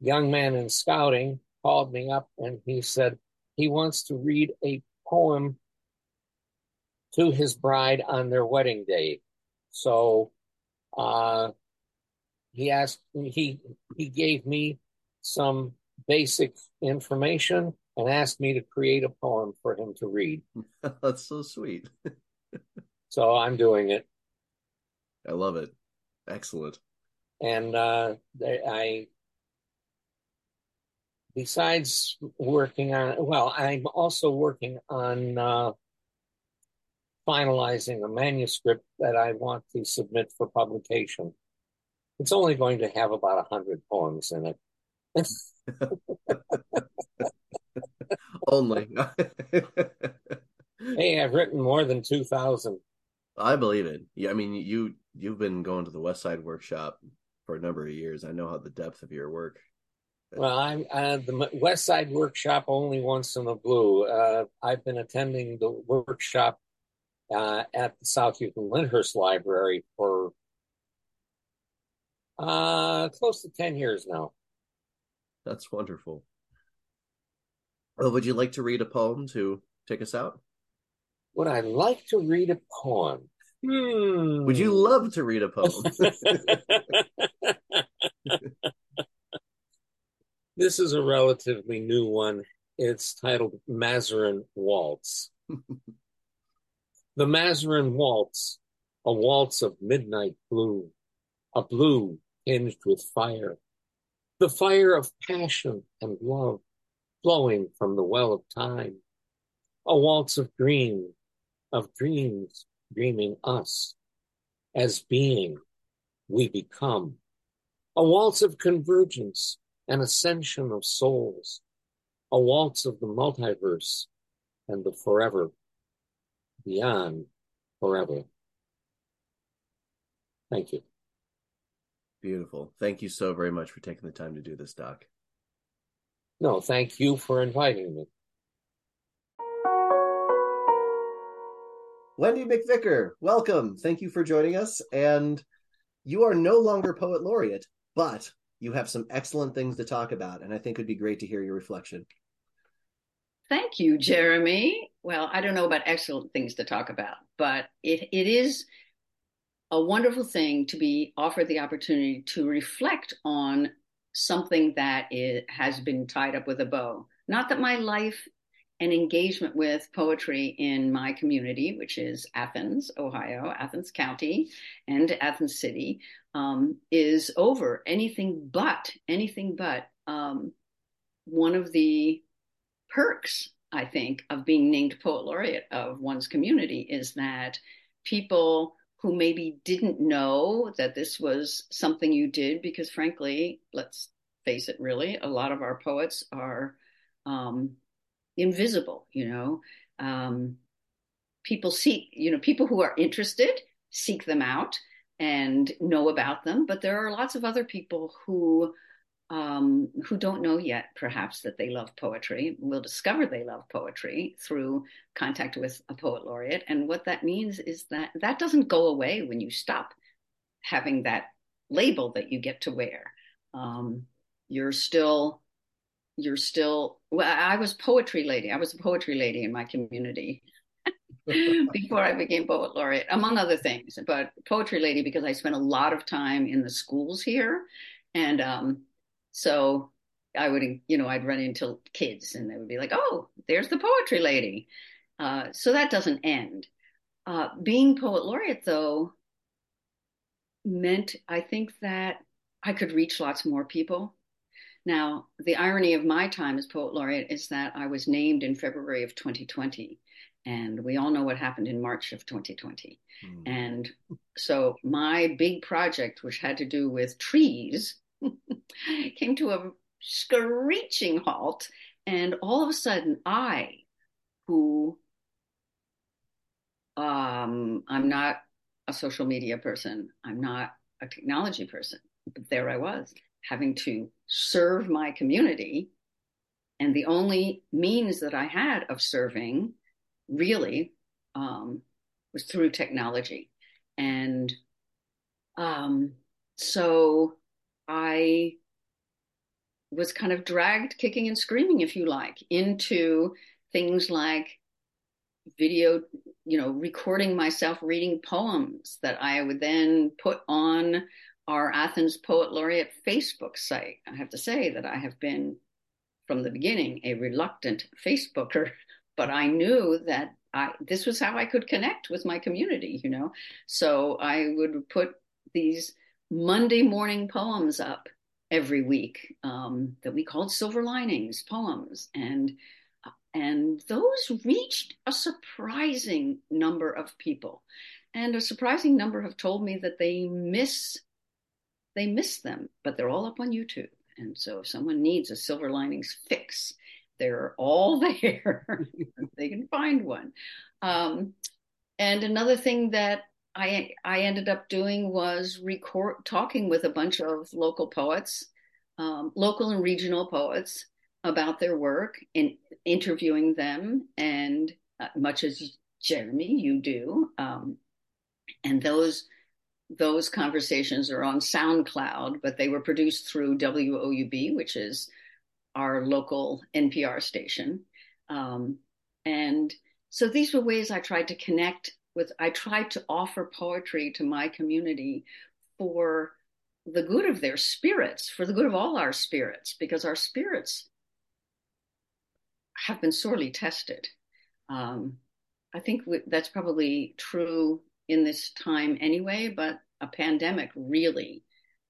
young man in scouting, called me up and he said he wants to read a poem to his bride on their wedding day. So uh, he asked, he he gave me some basic information and asked me to create a poem for him to read. That's so sweet. So I'm doing it. I love it. Excellent. And uh, I, besides working on, well, I'm also working on uh, finalizing a manuscript that I want to submit for publication. It's only going to have about one hundred poems in it. Only. Hey, I've written more than two thousand. I believe it. Yeah, I mean, you, you've been going to the West Side Workshop for a number of years. I know how the depth of your work. Well, I'm uh, the West Side Workshop only once in a blue. Uh, I've been attending the workshop uh, at the South Houston Lyndhurst Library for uh, close to ten years now. That's wonderful. Well, would you like to read a poem to take us out? Would I like to read a poem? Hmm. Would you love to read a poem? This is a relatively new one. It's titled Mazarin Waltz. The Mazarin Waltz, a waltz of midnight blue, a blue tinged with fire, the fire of passion and love, flowing from the well of time, a waltz of dream, of dreams dreaming us, as being we become, a waltz of convergence, an ascension of souls, a waltz of the multiverse and the forever, beyond forever. Thank you. Beautiful. Thank you so very much for taking the time to do this, Doc. No, thank you for inviting me. Wendy McVicker, welcome. Thank you for joining us. And you are no longer Poet Laureate, but you have some excellent things to talk about, and I think it would be great to hear your reflection. Thank you, Jeremy. Well, I don't know about excellent things to talk about, but it it is a wonderful thing to be offered the opportunity to reflect on something that is, has been tied up with a bow. Not that my life and engagement with poetry in my community, which is Athens, Ohio, Athens County, and Athens City, um, is over. Anything but, anything but um, one of the perks, I think, of being named Poet Laureate of one's community is that people who maybe didn't know that this was something you did, because frankly, let's face it, really, a lot of our poets are um, invisible, you know. Um, people seek, you know, people who are interested seek them out and know about them, but there are lots of other people who um, who don't know yet, perhaps, that they love poetry, will discover they love poetry through contact with a poet laureate. And what that means is that that doesn't go away when you stop having that label that you get to wear. Um, you're still, you're still, well, I was poetry lady. I was a poetry lady in my community before I became poet laureate, among other things, but poetry lady, because I spent a lot of time in the schools here. And um, so I would, you know, I'd run into kids and they would be like, oh, there's the poetry lady. Uh, so that doesn't end. Uh, being poet laureate, though, meant, I think, that I could reach lots more people. Now, the irony of my time as poet laureate is that I was named in February of twenty twenty, and we all know what happened in March of twenty twenty. Mm. And so my big project, which had to do with trees, came to a screeching halt. And all of a sudden, I, who um, I'm not a social media person, I'm not a technology person, but there I was, having to serve my community. And the only means that I had of serving, really, um, was through technology. And um, so I was kind of dragged kicking and screaming, if you like, into things like video, you know, recording myself reading poems that I would then put on our Athens Poet Laureate Facebook site. I have to say that I have been, from the beginning, a reluctant Facebooker, but I knew that I, this was how I could connect with my community, you know? So I would put these Monday morning poems up every week um, that we called Silver Linings poems. And, and those reached a surprising number of people. And a surprising number have told me that they miss They miss them, but they're all up on YouTube. And so if someone needs a Silver Linings fix, they're all there. They can find one. Um, and another thing that I I ended up doing was record talking with a bunch of local poets, um, local and regional poets, about their work and interviewing them, and uh, much as Jeremy, you do. Um, and those... Those conversations are on SoundCloud, but they were produced through W O U B, which is our local N P R station. Um, and so these were ways I tried to connect with, I tried to offer poetry to my community for the good of their spirits, for the good of all our spirits, because our spirits have been sorely tested. Um, I think we, that's probably true in this time anyway, but a pandemic really,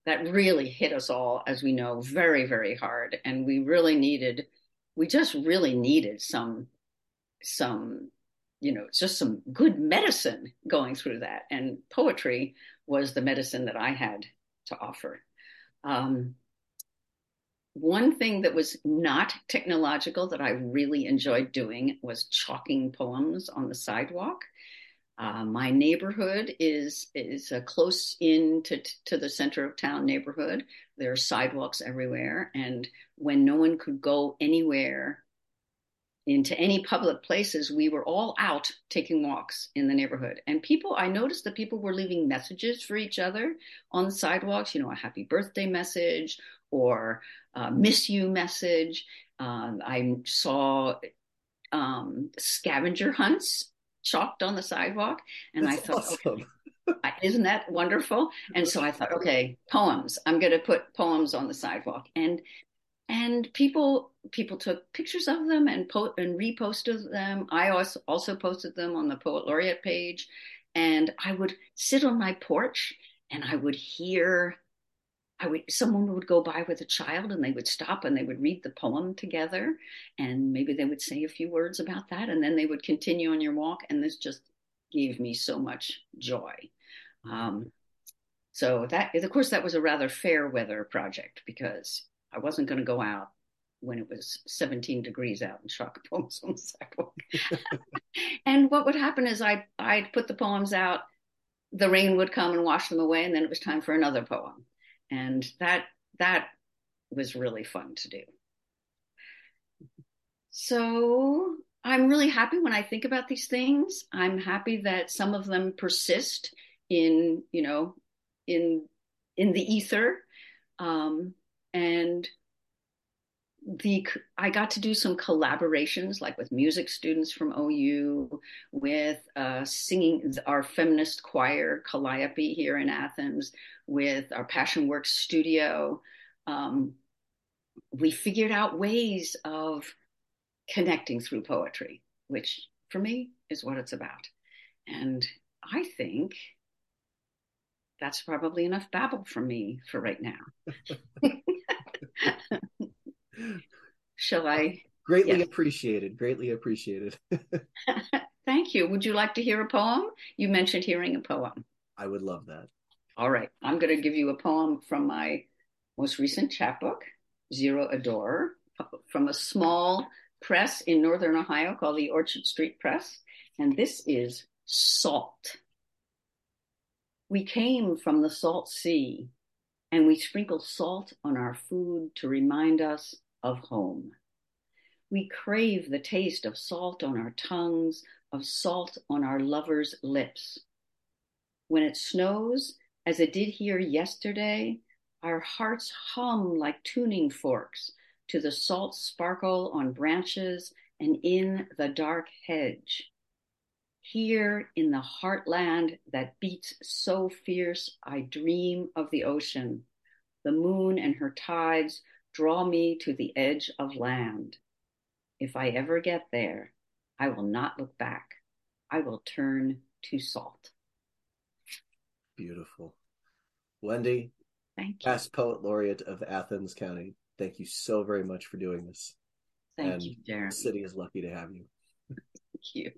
that really hit us all, as we know, very, very hard. And we really needed, we just really needed some, some, you know, just some good medicine going through that. And poetry was the medicine that I had to offer. Um, one thing that was not technological that I really enjoyed doing was chalking poems on the sidewalk. Uh, my neighborhood is is uh, close in to, to the center of town neighborhood. There are sidewalks everywhere. And when no one could go anywhere into any public places, we were all out taking walks in the neighborhood. And people, I noticed that people were leaving messages for each other on the sidewalks, you know, a happy birthday message or a miss you message. Uh, I saw um, scavenger hunts chalked on the sidewalk, and that's I thought, awesome. Okay, isn't that wonderful? And so I thought, okay, poems. I'm going to put poems on the sidewalk, and and people people took pictures of them and po- and reposted them. I also also posted them on the Poet Laureate page, and I would sit on my porch and I would hear, I would someone would go by with a child, and they would stop and they would read the poem together, and maybe they would say a few words about that, and then they would continue on your walk. And this just gave me so much joy. Um, so that, of course, that was a rather fair weather project, because I wasn't going to go out when it was seventeen degrees out and chalk poems on the sidewalk. And what would happen is I I'd put the poems out, the rain would come and wash them away, and then it was time for another poem. And that that was really fun to do. So I'm really happy when I think about these things. I'm happy that some of them persist in, you know, in in the ether. Um, and the I got to do some collaborations, like with music students from O U, with uh, singing our feminist choir, Calliope, here in Athens, with our Passion Works studio. Um, we figured out ways of connecting through poetry, which for me is what it's about. And I think that's probably enough babble from me for right now. Shall I? Greatly yes. appreciated, greatly appreciated. Thank you. Would you like to hear a poem? You mentioned hearing a poem. I would love that. All right. I'm going to give you a poem from my most recent chapbook, Zero Adorer, from a small press in Northern Ohio called the Orchard Street Press. And this is Salt. We came from the salt sea, and we sprinkle salt on our food to remind us of home. We crave the taste of salt on our tongues, of salt on our lovers' lips. When it snows, as it did here yesterday, our hearts hum like tuning forks to the salt sparkle on branches and in the dark hedge. Here in the heartland that beats so fierce, I dream of the ocean. The moon and her tides draw me to the edge of land. If I ever get there, I will not look back. I will turn to salt. Beautiful. Wendy, thank you. Past Poet Laureate of Athens County. Thank you so very much for doing this. Thank and you, Jeremy. The city is lucky to have you. Thank you.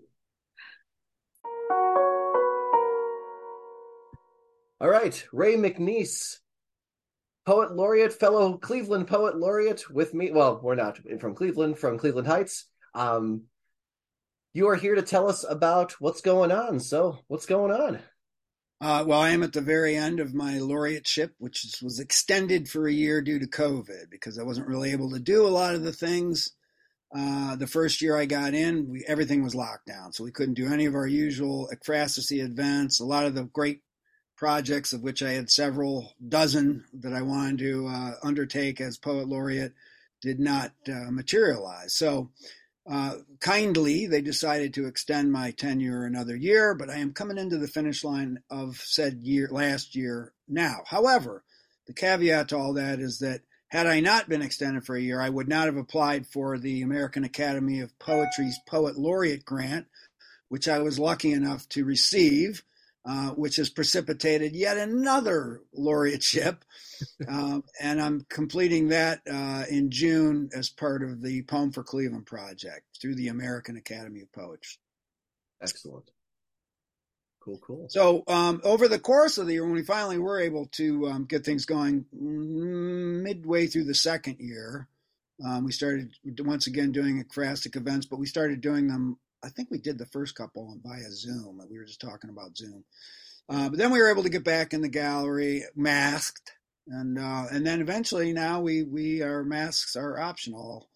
All right, Ray McNeese, Poet Laureate, fellow Cleveland Poet Laureate with me. Well, we're not from Cleveland, from Cleveland Heights. Um, you are here to tell us about what's going on. So what's going on? Uh, well, I am at the very end of my laureateship, which is, was extended for a year due to COVID because I wasn't really able to do a lot of the things. Uh, the first year I got in, we, everything was locked down, so we couldn't do any of our usual ekphrastasy events. A lot of the great projects, of which I had several dozen that I wanted to uh, undertake as Poet Laureate, did not uh, materialize. So Uh, kindly, they decided to extend my tenure another year, but I am coming into the finish line of said year, last year now. However, the caveat to all that is that had I not been extended for a year, I would not have applied for the American Academy of Poetry's Poet Laureate Grant, which I was lucky enough to receive, uh, which has precipitated yet another laureateship. Um, and I'm completing that uh, in June as part of the Poem for Cleveland project through the American Academy of Poets. Excellent. Cool, cool. So um, over the course of the year, when we finally were able to um, get things going midway through the second year, um, we started once again doing ekphrastic events, but we started doing them. I think we did the first couple via Zoom. We were just talking about Zoom. Uh, but then we were able to get back in the gallery masked. And uh, and then eventually now we, we our masks are optional.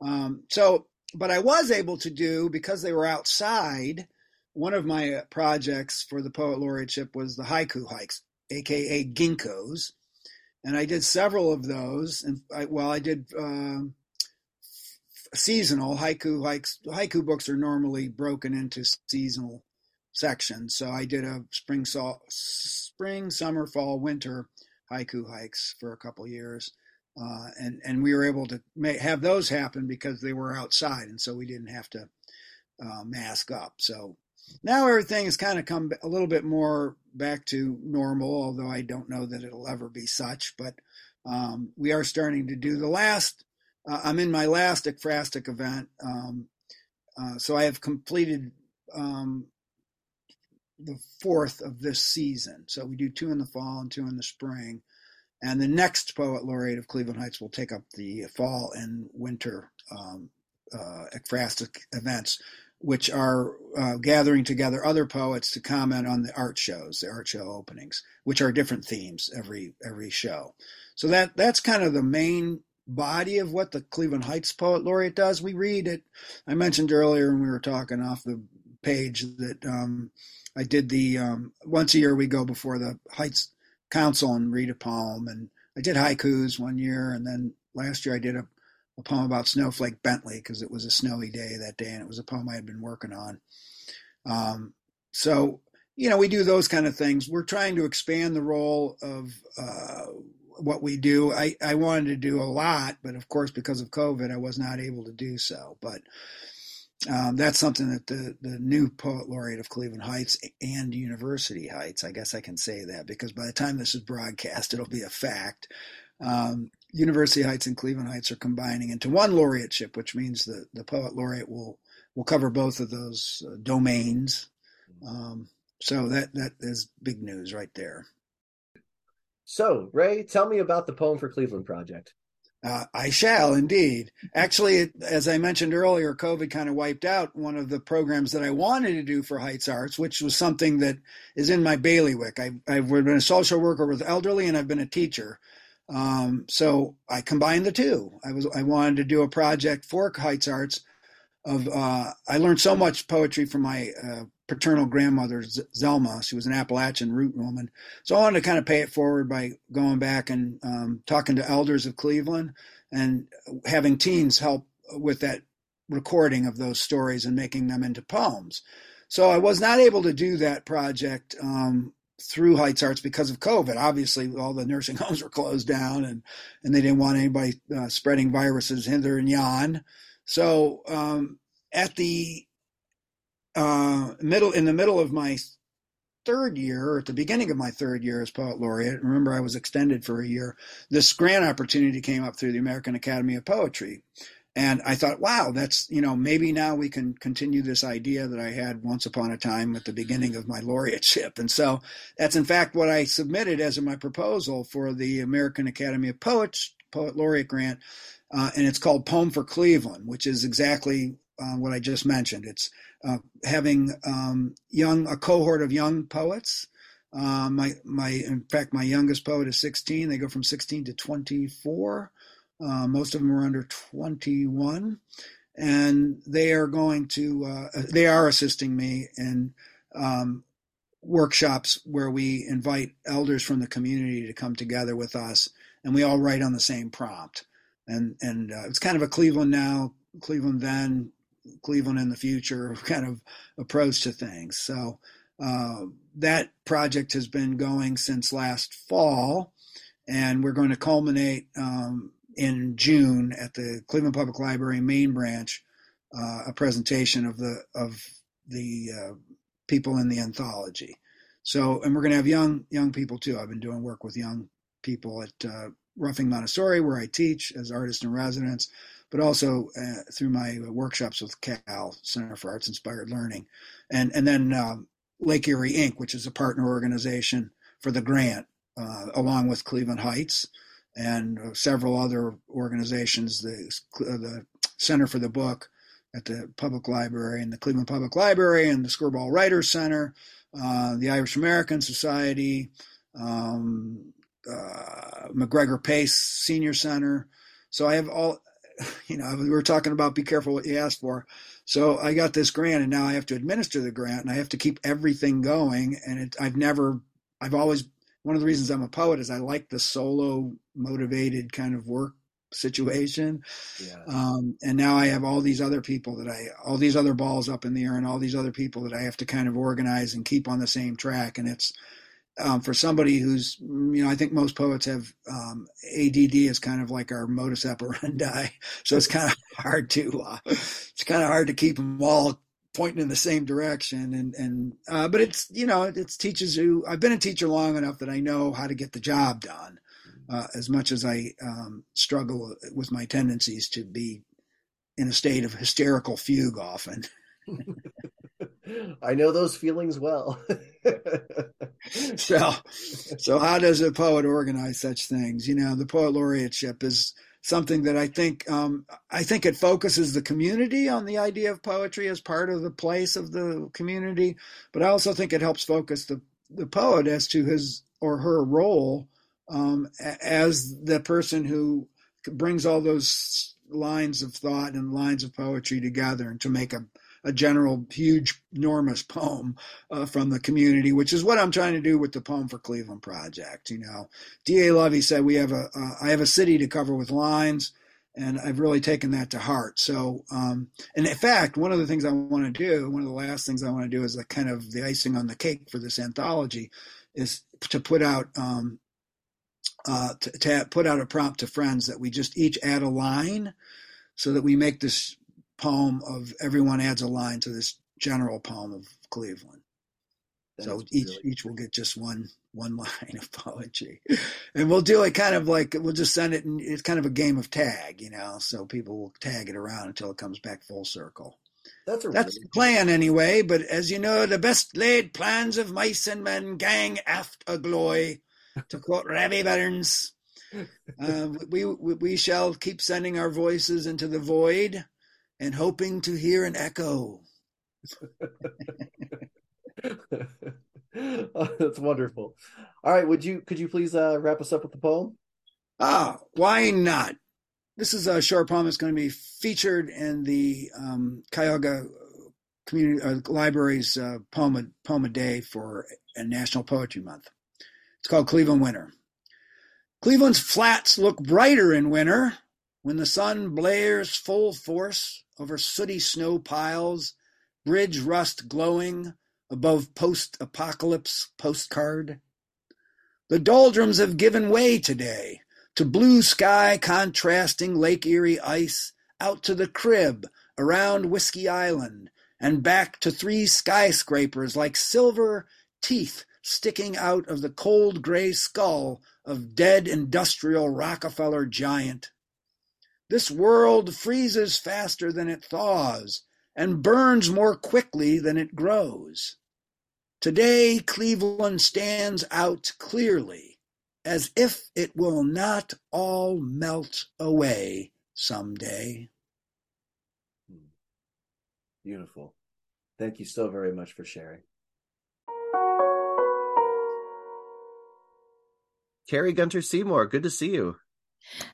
Um, so, but I was able to do, because they were outside, one of my projects for the Poet Laureateship was the haiku hikes, a k a. Ginkgos. And I did several of those. And I, well, I did uh, seasonal haiku hikes. Haiku books are normally broken into seasonal sections. So I did a spring, so, spring, summer, fall, winter haiku hikes for a couple of years, uh, and and we were able to make, have those happen because they were outside, and so we didn't have to uh, mask up. So now everything has kind of come a little bit more back to normal, although I don't know that it'll ever be such. But um, we are starting to do the last. Uh, I'm in my last ekphrastic event, um, uh, so I have completed Um, the fourth of this season. So we do two in the fall and two in the spring. And the next Poet Laureate of Cleveland Heights will take up the fall and winter um, uh, ekphrastic events, which are uh, gathering together other poets to comment on the art shows, the art show openings, which are different themes every every show. So that that's kind of the main body of what the Cleveland Heights Poet Laureate does. We read it. I mentioned earlier when we were talking off the page that um, I did the, um, once a year we go before the Heights Council and read a poem. And I did haikus one year. And then last year I did a, a poem about Snowflake Bentley because it was a snowy day that day. And it was a poem I had been working on. Um, so, you know, we do those kind of things. We're trying to expand the role of uh, what we do. I, I wanted to do a lot, but of course, because of COVID, I was not able to do so. But um, that's something that the, the new Poet Laureate of Cleveland Heights and University Heights, I guess I can say that, because by the time this is broadcast, it'll be a fact. Um, University Heights and Cleveland Heights are combining into one laureateship, which means the, the Poet Laureate will We'll cover both of those uh, domains. Um, so that that is big news right there. So, Ray, tell me about the Poem for Cleveland project. Uh, I shall, indeed. Actually, it, as I mentioned earlier, COVID kind of wiped out one of the programs that I wanted to do for Heights Arts, which was something that is in my bailiwick. I, I've been a social worker with elderly, and I've been a teacher. Um, so I combined the two. I was I wanted to do a project for Heights Arts Of uh, I learned so much poetry from my uh, paternal grandmother, Z- Zelma. She was an Appalachian root woman. So I wanted to kind of pay it forward by going back and um, talking to elders of Cleveland and having teens help with that recording of those stories and making them into poems. So I was not able to do that project um, through Heights Arts because of COVID. Obviously, all the nursing homes were closed down and, and they didn't want anybody uh, spreading viruses hither and yon. So um, at the uh, middle, in the middle of my third year, or at the beginning of my third year as Poet Laureate, remember I was extended for a year, this grant opportunity came up through the American Academy of Poetry. And I thought, wow, that's, you know, maybe now we can continue this idea that I had once upon a time at the beginning of my laureateship. And so that's in fact what I submitted as my proposal for the American Academy of Poets Poet Laureate grant. Uh, and it's called Poem for Cleveland, which is exactly uh, what I just mentioned. It's uh, having um, young a cohort of young poets. Uh, my my in fact, my youngest poet is sixteen. They go from sixteen to twenty-four. Uh, most of them are under twenty-one, and they are going to uh, they are assisting me in um, workshops where we invite elders from the community to come together with us, and we all write on the same prompt. And and uh, it's kind of a Cleveland now, Cleveland then, Cleveland in the future kind of approach to things. So uh, that project has been going since last fall, and we're going to culminate um, in June at the Cleveland Public Library main branch, uh, a presentation of the of the uh, people in the anthology. So, and we're going to have young young people too. I've been doing work with young people at Uh, Roughing Montessori, where I teach as artist in residence, but also uh, through my workshops with Cal, Center for Arts Inspired Learning, and and then uh, Lake Erie Incorporated, which is a partner organization for the grant, uh, along with Cleveland Heights and uh, several other organizations, the uh, the Center for the Book at the Public Library and the Cleveland Public Library and the Skirball Writers Center, uh, the Irish American Society, um, Uh, McGregor Pace Senior Center. So I have all, you know, we were talking about be careful what you ask for. So I got this grant, and now I have to administer the grant, and I have to keep everything going. And it, I've never, I've always, one of the reasons I'm a poet is I like the solo motivated kind of work situation. Yeah. Um, and now I have all these other people that I, all these other balls up in the air and all these other people that I have to kind of organize and keep on the same track. And it's, Um, for somebody who's, you know, I think most poets have um, A D D is kind of like our modus operandi, so it's kind of hard to uh, it's kind of hard to keep them all pointing in the same direction. And and uh, but it's you know it's teaches you. I've been a teacher long enough that I know how to get the job done. Uh, as much as I um, struggle with my tendencies to be in a state of hysterical fugue often. I know those feelings well. so, so how does a poet organize such things? You know, the Poet Laureateship is something that I think um, I think it focuses the community on the idea of poetry as part of the place of the community, but I also think it helps focus the, the poet as to his or her role um, as the person who brings all those lines of thought and lines of poetry together and to make a, a general, huge, enormous poem uh, from the community, which is what I'm trying to do with the Poem for Cleveland project. You know, D A Lovey said, we have a, uh, I have a city to cover with lines, and I've really taken that to heart. So, um, and in fact, one of the things I want to do, one of the last things I want to do is like kind of the icing on the cake for this anthology is to put out, um, uh, to, to put out a prompt to friends that we just each add a line so that we make this poem of everyone adds a line to this general poem of Cleveland. That's so each really each will get just one one line of poetry, and we'll do it kind of like we'll just send it, and it's kind of a game of tag, you know. So people will tag it around until it comes back full circle. That's a that's really the plan anyway. But as you know, the best laid plans of mice and men gang aft aglow, to quote Ravi Burns. Uh, we, we we shall keep sending our voices into the void, and hoping to hear an echo. Oh, that's wonderful. All right, would you could you please uh, wrap us up with the poem? Ah, why not? This is a short poem that's going to be featured in the um, Cuyahoga Community uh, Library's uh, poem a, poem a day for a National Poetry Month. It's called Cleveland Winter. Cleveland's flats look brighter in winter when the sun blares full force over sooty snow piles, bridge rust glowing above post-apocalypse postcard. The doldrums have given way today to blue sky contrasting Lake Erie ice, out to the crib around Whiskey Island, and back to three skyscrapers like silver teeth sticking out of the cold gray skull of dead industrial Rockefeller giant. This world freezes faster than it thaws, and burns more quickly than it grows. Today, Cleveland stands out clearly, as if it will not all melt away someday. Beautiful. Thank you so very much for sharing. Kari Gunter-Seymour, good to see you.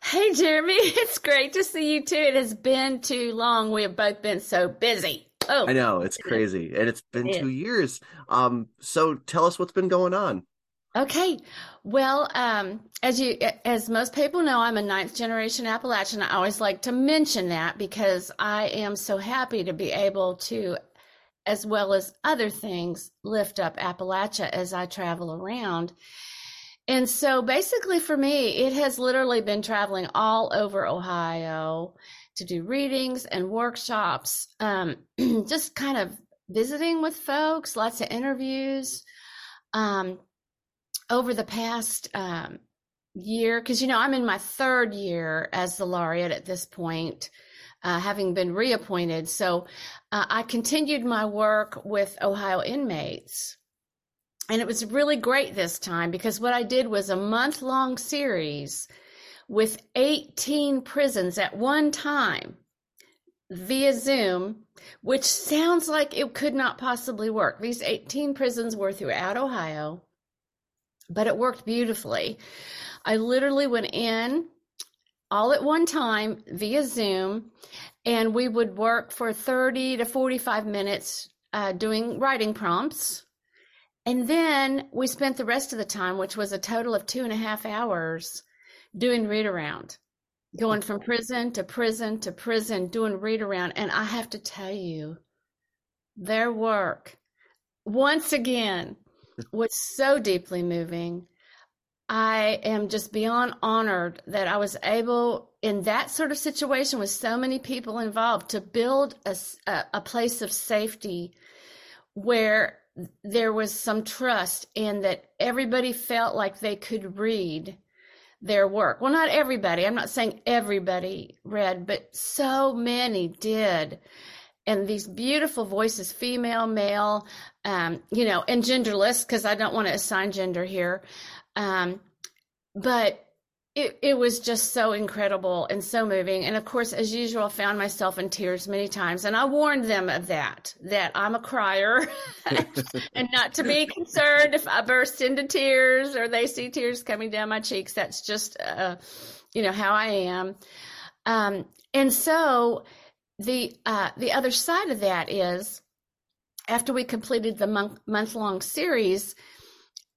Hey, Jeremy, it's great to see you too. It has been too long. We have both been so busy. Oh, I know, it's crazy. And it's been it two is. years. Um, so tell us what's been going on. Okay. Well, um, as you, as most people know, I'm a ninth generation Appalachian. I always like to mention that because I am so happy to be able to, as well as other things, lift up Appalachia as I travel around. And so basically for me, it has literally been traveling all over Ohio to do readings and workshops, um, just kind of visiting with folks, lots of interviews um, over the past um, year. Because, you know, I'm in my third year as the laureate at this point, uh, having been reappointed. So uh, I continued my work with Ohio inmates. And it was really great this time because what I did was a month-long series with eighteen prisons at one time via Zoom, which sounds like it could not possibly work. These eighteen prisons were throughout Ohio, but it worked beautifully. I literally went in all at one time via Zoom, and we would work for thirty to forty-five minutes uh, doing writing prompts. And then we spent the rest of the time, which was a total of two and a half hours, doing read around, going from prison to prison to prison, doing read around. And I have to tell you, their work, once again, was so deeply moving. I am just beyond honored that I was able, in that sort of situation with so many people involved, to build a, a, a place of safety where there was some trust in that everybody felt like they could read their work. Well, not everybody. I'm not saying everybody read, but so many did. And these beautiful voices, female, male, um, you know, and genderless, because I don't want to assign gender here. Um, but It, it was just so incredible and so moving. And of course, as usual, I found myself in tears many times. And I warned them of that, that I'm a crier and not to be concerned if I burst into tears or they see tears coming down my cheeks. That's just, uh, you know, how I am. Um, and so the, uh, the other side of that is after we completed the month, month long series,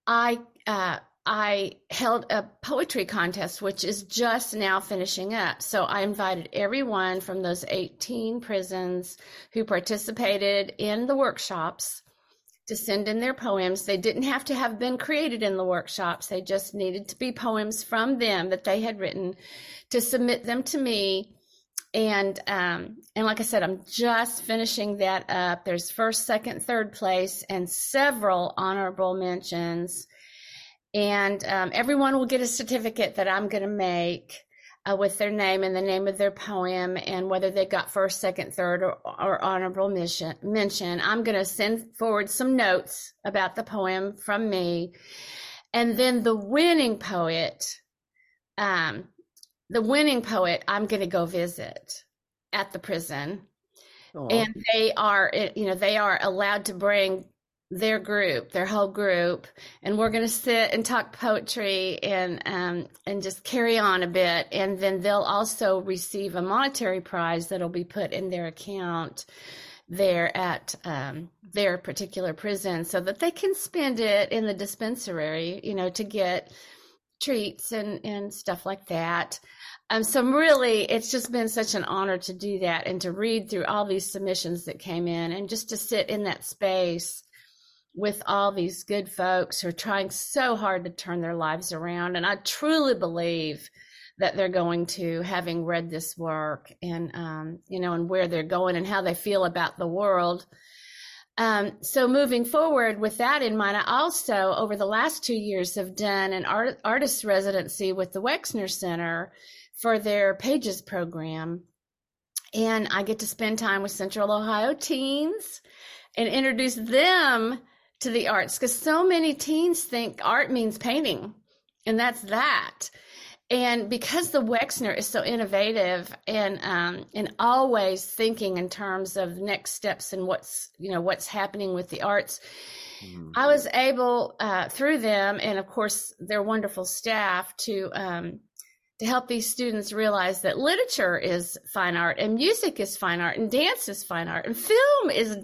I, uh, I held a poetry contest, which is just now finishing up. So I invited everyone from those eighteen prisons who participated in the workshops to send in their poems. They didn't have to have been created in the workshops. They just needed to be poems from them that they had written to submit them to me. And, um, and like I said, I'm just finishing that up. There's first, second, third place, and several honorable mentions. And um, everyone will get a certificate that I'm going to make uh, with their name and the name of their poem and whether they got first, second, third, or, or honorable mission, mention. I'm going to send forward some notes about the poem from me. And then the winning poet, um, the winning poet, I'm going to go visit at the prison. Aww. And they are, you know, they are allowed to bring their group, their whole group, and we're going to sit and talk poetry and um, and just carry on a bit. And then they'll also receive a monetary prize that'll be put in their account there at um, their particular prison so that they can spend it in the dispensary, you know, to get treats and, and stuff like that. Um, so really, it's just been such an honor to do that and to read through all these submissions that came in and just to sit in that space with all these good folks who are trying so hard to turn their lives around. And I truly believe that they're going to, having read this work and, um, you know, and where they're going and how they feel about the world. Um, so moving forward with that in mind, I also, over the last two years, have done an art, artist residency with the Wexner Center for their Pages program. And I get to spend time with Central Ohio teens and introduce them to the arts, because so many teens think art means painting, and that's that. And because the Wexner is so innovative and um, and always thinking in terms of next steps and what's, you know, what's happening with the arts, mm-hmm. I was able uh, through them and of course their wonderful staff to um, to help these students realize that literature is fine art, and music is fine art, and dance is fine art, and film is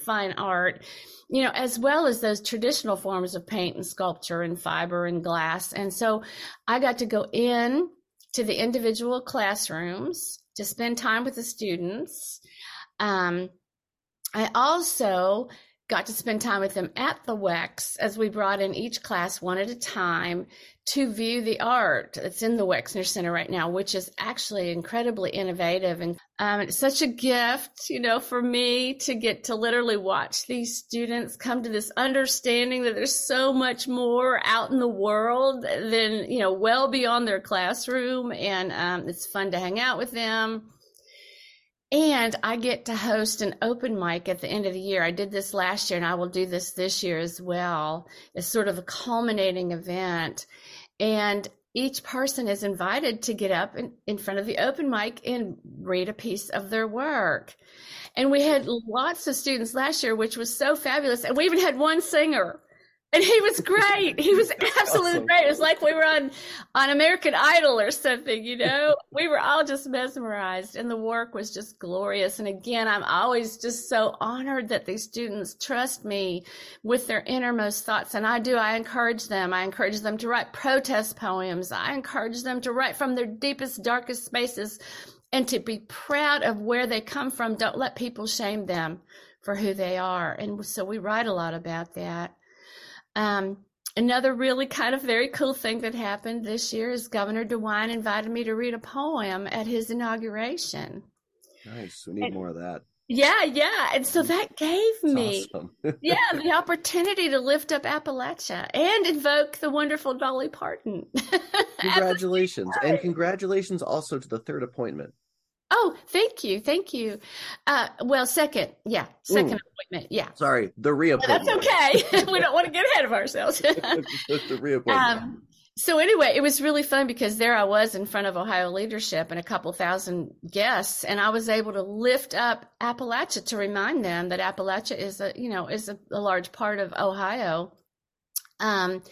fine art. You know, as well as those traditional forms of paint and sculpture and fiber and glass. And so I got to go in to the individual classrooms to spend time with the students. Um, I also got to spend time with them at the W E X as we brought in each class one at a time to view the art that's in the Wexner Center right now, which is actually incredibly innovative. And um, it's such a gift, you know, for me to get to literally watch these students come to this understanding that there's so much more out in the world than, you know, well beyond their classroom. And um, it's fun to hang out with them. And I get to host an open mic at the end of the year. I did this last year, and I will do this this year as well. It's sort of a culminating event. And each person is invited to get up in, in front of the open mic and read a piece of their work. And we had lots of students last year, which was so fabulous. And we even had one singer. And he was great. He was absolutely awesome. Great. It was like we were on, on American Idol or something, you know. We were all just mesmerized, and the work was just glorious. And again, I'm always just so honored that these students trust me with their innermost thoughts. And I do. I encourage them. I encourage them to write protest poems. I encourage them to write from their deepest, darkest spaces and to be proud of where they come from. Don't let people shame them for who they are. And so we write a lot about that. Um, another really kind of very cool thing that happened this year is Governor DeWine invited me to read a poem at his inauguration. Nice. We need and, more of that. Yeah, yeah. And so that gave That's me awesome. yeah, the opportunity to lift up Appalachia and invoke the wonderful Dolly Parton. Congratulations. And congratulations also to the third appointment. Oh, thank you. Thank you. Uh, well, second. Yeah. Second Ooh. appointment. Yeah. Sorry. The reappointment. That's okay. We don't want to get ahead of ourselves. The reappointment. Um, So anyway, it was really fun because there I was in front of Ohio leadership and a couple thousand guests, and I was able to lift up Appalachia to remind them that Appalachia is a, you know, is a, a large part of Ohio. Um,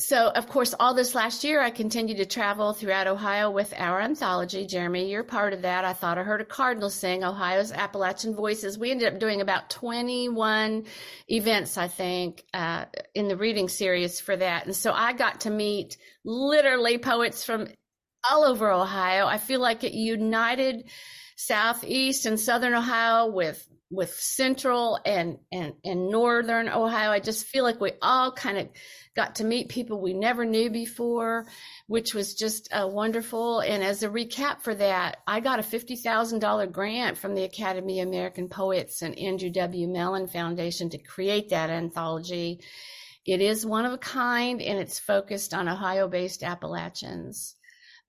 so of course, all this last year, I continued to travel throughout Ohio with our anthology. Jeremy, you're part of that. I Thought I Heard a Cardinal Sing, Ohio's Appalachian Voices. We ended up doing about twenty-one events, I think, uh, in the reading series for that. And so I got to meet literally poets from all over Ohio. I feel like it united Southeast and Southern Ohio with with Central and, and, and Northern Ohio. I just feel like we all kind of got to meet people we never knew before, which was just uh, wonderful. And as a recap for that, I got a fifty thousand dollars grant from the Academy of American Poets and Andrew W. Mellon Foundation to create that anthology. It is one of a kind, and it's focused on Ohio-based Appalachians.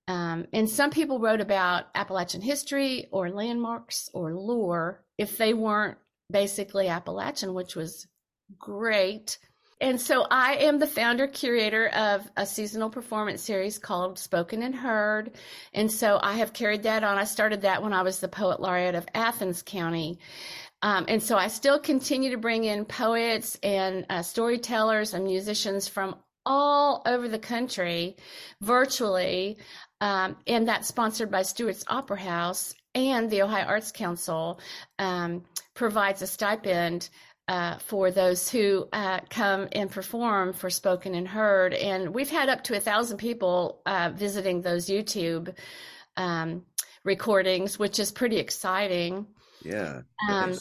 Um, and some people wrote about Appalachian history or landmarks or lore if they weren't basically Appalachian, which was great. And so I am the founder curator of a seasonal performance series called Spoken and Heard. And so I have carried that on. I started that when I was the poet laureate of Athens County. Um, and so I still continue to bring in poets and uh, storytellers and musicians from all over the country virtually. Um, and that's sponsored by Stewart's Opera House, and the Ohio Arts Council um, provides a stipend uh, for those who uh, come and perform for Spoken and Heard. And we've had up to a thousand people uh, visiting those YouTube um, recordings, which is pretty exciting. Yeah. Um,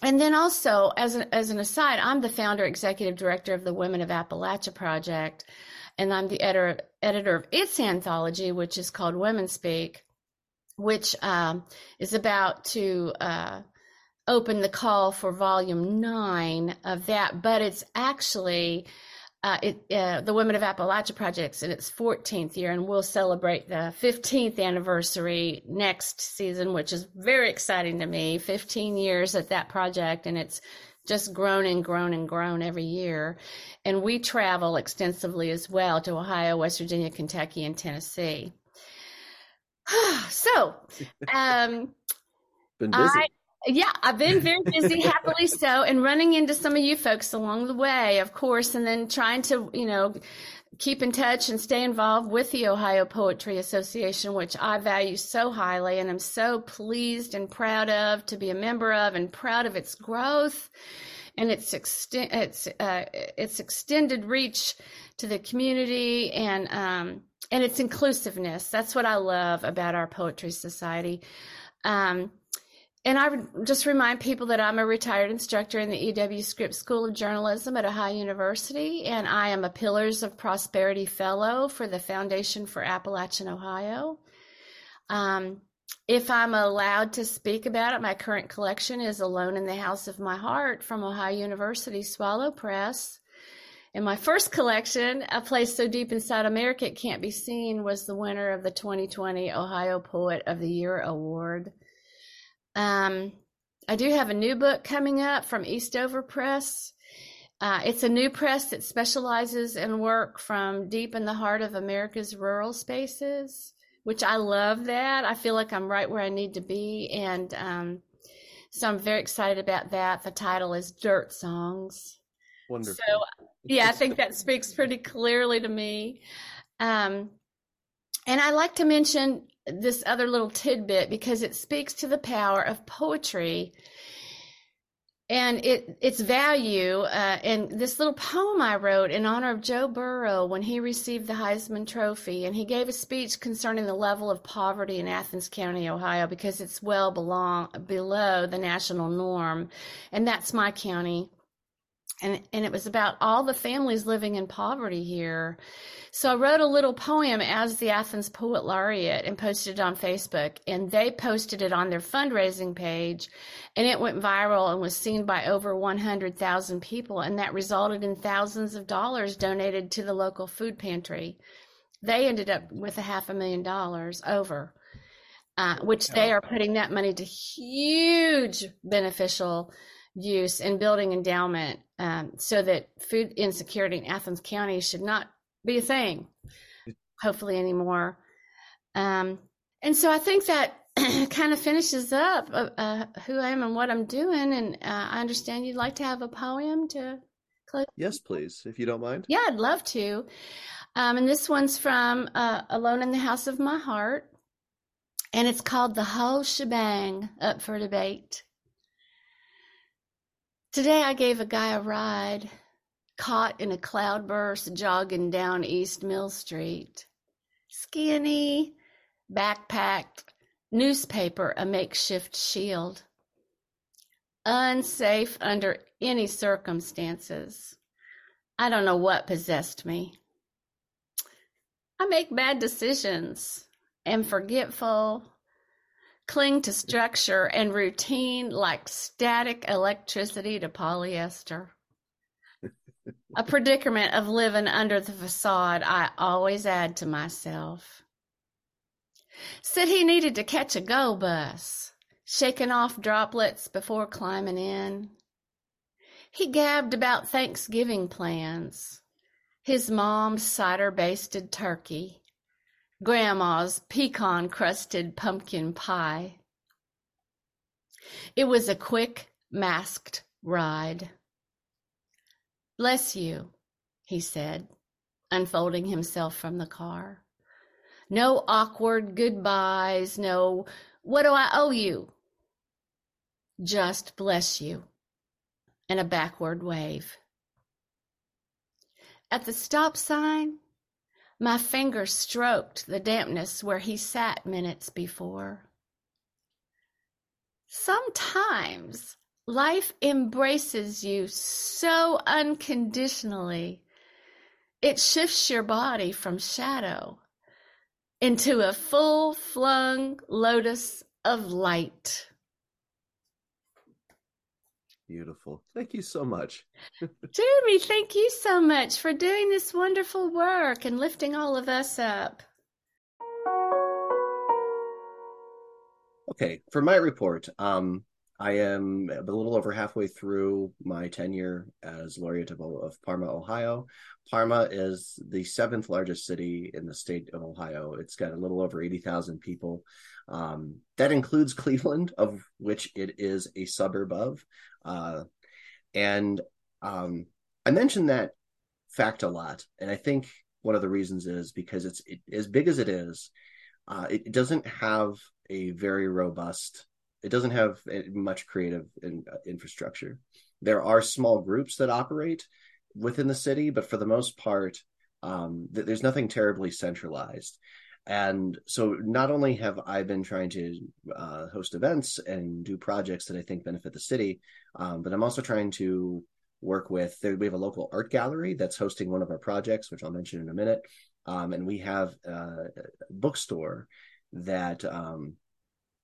and then also, as an, as an aside, I'm the founder, executive director of the Women of Appalachia Project. And I'm the editor, editor of its anthology, which is called Women Speak, which um, is about to uh, open the call for volume nine of that. But it's actually uh, it, uh, the Women of Appalachia Project's in its fourteenth year, and we'll celebrate the fifteenth anniversary next season, which is very exciting to me. fifteen years at that project, and it's just grown and grown and grown every year. And we travel extensively as well to Ohio, West Virginia, Kentucky, and Tennessee. So, um, been busy. I, yeah, I've been very busy, happily so, and running into some of you folks along the way, of course, and then trying to, you know, keep in touch and stay involved with the Ohio Poetry Association, which I value so highly and I'm so pleased and proud of to be a member of, and proud of its growth and its extent, its uh, its extended reach to the community, and um, and its inclusiveness. That's what I love about our Poetry Society. Um, And I would just remind people that I'm a retired instructor in the E W Scripps School of Journalism at Ohio University, and I am a Pillars of Prosperity Fellow for the Foundation for Appalachian Ohio. Um, if I'm allowed to speak about it, my current collection is Alone in the House of My Heart from Ohio University Swallow Press. And my first collection, A Place So Deep Inside America It Can't Be Seen, was the winner of the twenty twenty Ohio Poet of the Year Award. Um, I do have a new book coming up from Eastover Press. Uh, it's a new press that specializes in work from deep in the heart of America's rural spaces, which I love that. I feel like I'm right where I need to be. And um, so I'm very excited about that. The title is Dirt Songs. Wonderful. So, yeah, I think that speaks pretty clearly to me. Um, and I like to mention this other little tidbit because it speaks to the power of poetry and it its value. Uh, and this little poem I wrote in honor of Joe Burrow when he received the Heisman Trophy, and he gave a speech concerning the level of poverty in Athens County, Ohio, because it's well belong, below the national norm. And that's my county. And, and it was about all the families living in poverty here. So I wrote a little poem as the Athens Poet Laureate and posted it on Facebook. And they posted it on their fundraising page. And it went viral and was seen by over one hundred thousand people. And that resulted in thousands of dollars donated to the local food pantry. They ended up with a half a million dollars over, uh, which they are putting that money to huge beneficial use and building endowment, um, so that food insecurity in Athens County should not be a thing, hopefully anymore. Um, and so I think that kind of finishes up uh, uh, who I am and what I'm doing. And uh, I understand you'd like to have a poem to close. Yes, please, if you don't mind. Yeah, I'd love to. Um, and this one's from uh, Alone in the House of My Heart. And it's called The Whole Shebang Up for Debate. Today I gave a guy a ride, caught in a cloudburst jogging down East Mill Street. Skinny, backpacked, newspaper a makeshift shield. Unsafe under any circumstances. I don't know what possessed me. I make bad decisions. Am forgetful, cling to structure and routine like static electricity to polyester. A predicament of living under the facade I always add to myself. Said he needed to catch a go bus, shaking off droplets before climbing in. He gabbed about Thanksgiving plans, his mom's cider-basted turkey, Grandma's pecan-crusted pumpkin pie. It was a quick, masked ride. Bless you, he said, unfolding himself from the car. No awkward goodbyes, no, what do I owe you? Just bless you, and a backward wave. At the stop sign, my fingers stroked the dampness where he sat minutes before. Sometimes life embraces you so unconditionally, it shifts your body from shadow into a full-flung lotus of light. Beautiful. Thank you so much. Jonie, thank you so much for doing this wonderful work and lifting all of us up. Okay, for my report, um, I am a little over halfway through my tenure as laureate of, of Parma, Ohio. Parma is the seventh largest city in the state of Ohio. It's got a little over eighty thousand people. Um, that includes Cleveland, of which it is a suburb of. Uh, and um, I mention that fact a lot. And I think one of the reasons is because it's it, as big as it is, uh, it, it doesn't have a very robust, it doesn't have much creative in, uh, infrastructure. There are small groups that operate within the city, but for the most part, um, th- there's nothing terribly centralized. And so not only have I been trying to uh, host events and do projects that I think benefit the city, um, but I'm also trying to work with, there, we have a local art gallery that's hosting one of our projects, which I'll mention in a minute. Um, and we have a bookstore that, um,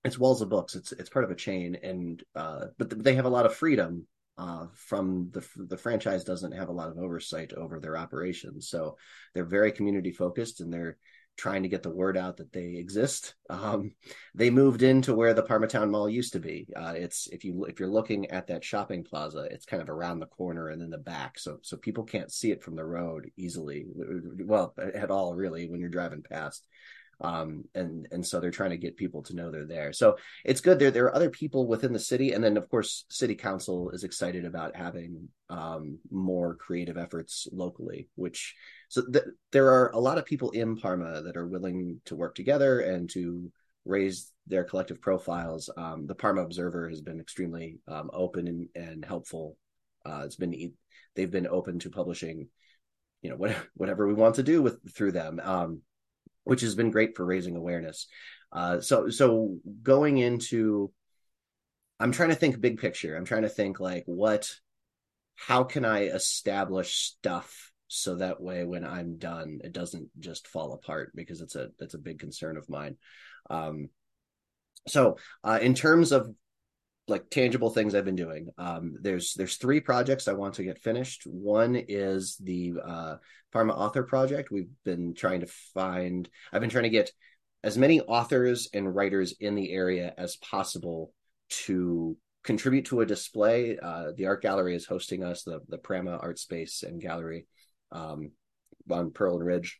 it's Walls of Books. It's it's part of a chain. And uh, but they have a lot of freedom uh, from the the franchise doesn't have a lot of oversight over their operations. So they're very community focused and they're trying to get the word out that they exist. Um, they moved into where the Parmatown Mall used to be. Uh, it's if you if you're looking at that shopping plaza, it's kind of around the corner and in the back, so so people can't see it from the road easily. Well, at all really when you're driving past. Um, and and so they're trying to get people to know they're there. So it's good. There there are other people within the city, and then of course, city council is excited about having um, more creative efforts locally. Which so th- there are a lot of people in Parma that are willing to work together and to raise their collective profiles. Um, the Parma Observer has been extremely um, open and, and helpful. Uh, it's been they've been open to publishing, you know, whatever, whatever we want to do with through them. Um, which has been great for raising awareness. Uh, so so going into, I'm trying to think big picture. I'm trying to think like what, how can I establish stuff so that way when I'm done, it doesn't just fall apart because it's a it's a big concern of mine. Um, so uh, in terms of like tangible things I've been doing, um, there's there's three projects I want to get finished. One is the uh, Parma Author Project. We've been trying to find, I've been trying to get as many authors and writers in the area as possible to contribute to a display. Uh, the art gallery is hosting us, the, the Parma Art Space and Gallery. Um, on Pearl and Ridge,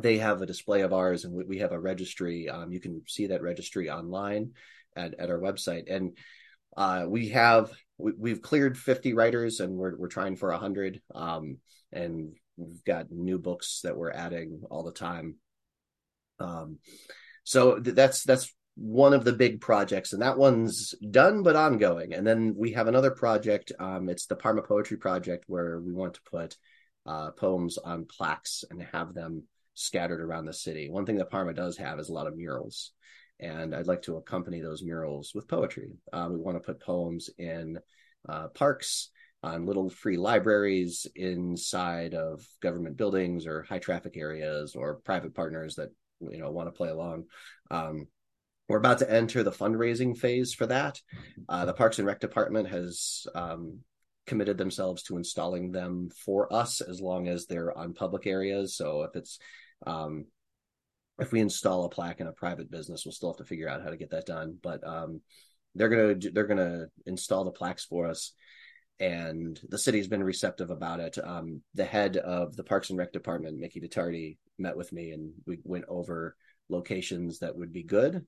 they have a display of ours, and we, we have a registry. Um, you can see that registry online at, at our website. And uh, we have, we, we've cleared fifty writers, and we're we're trying for a hundred. Um, and we've got new books that we're adding all the time. Um, so th- that's, that's one of the big projects, and that one's done, but ongoing. And then we have another project. Um, it's the Parma Poetry Project, where we want to put uh, poems on plaques and have them scattered around the city. One thing that Parma does have is a lot of murals, and I'd like to accompany those murals with poetry. Uh, we want to put poems in uh, parks, on little free libraries, inside of government buildings or high traffic areas, or private partners that, you know, want to play along. Um, we're about to enter the fundraising phase for that. Uh, the Parks and Rec Department has um, committed themselves to installing them for us, as long as they're on public areas. So if it's um, if we install a plaque in a private business, we'll still have to figure out how to get that done. But um, they're gonna they're gonna install the plaques for us, and the city's been receptive about it. Um, the head of the Parks and Rec Department, Mickey DeTardi, met with me, and we went over locations that would be good,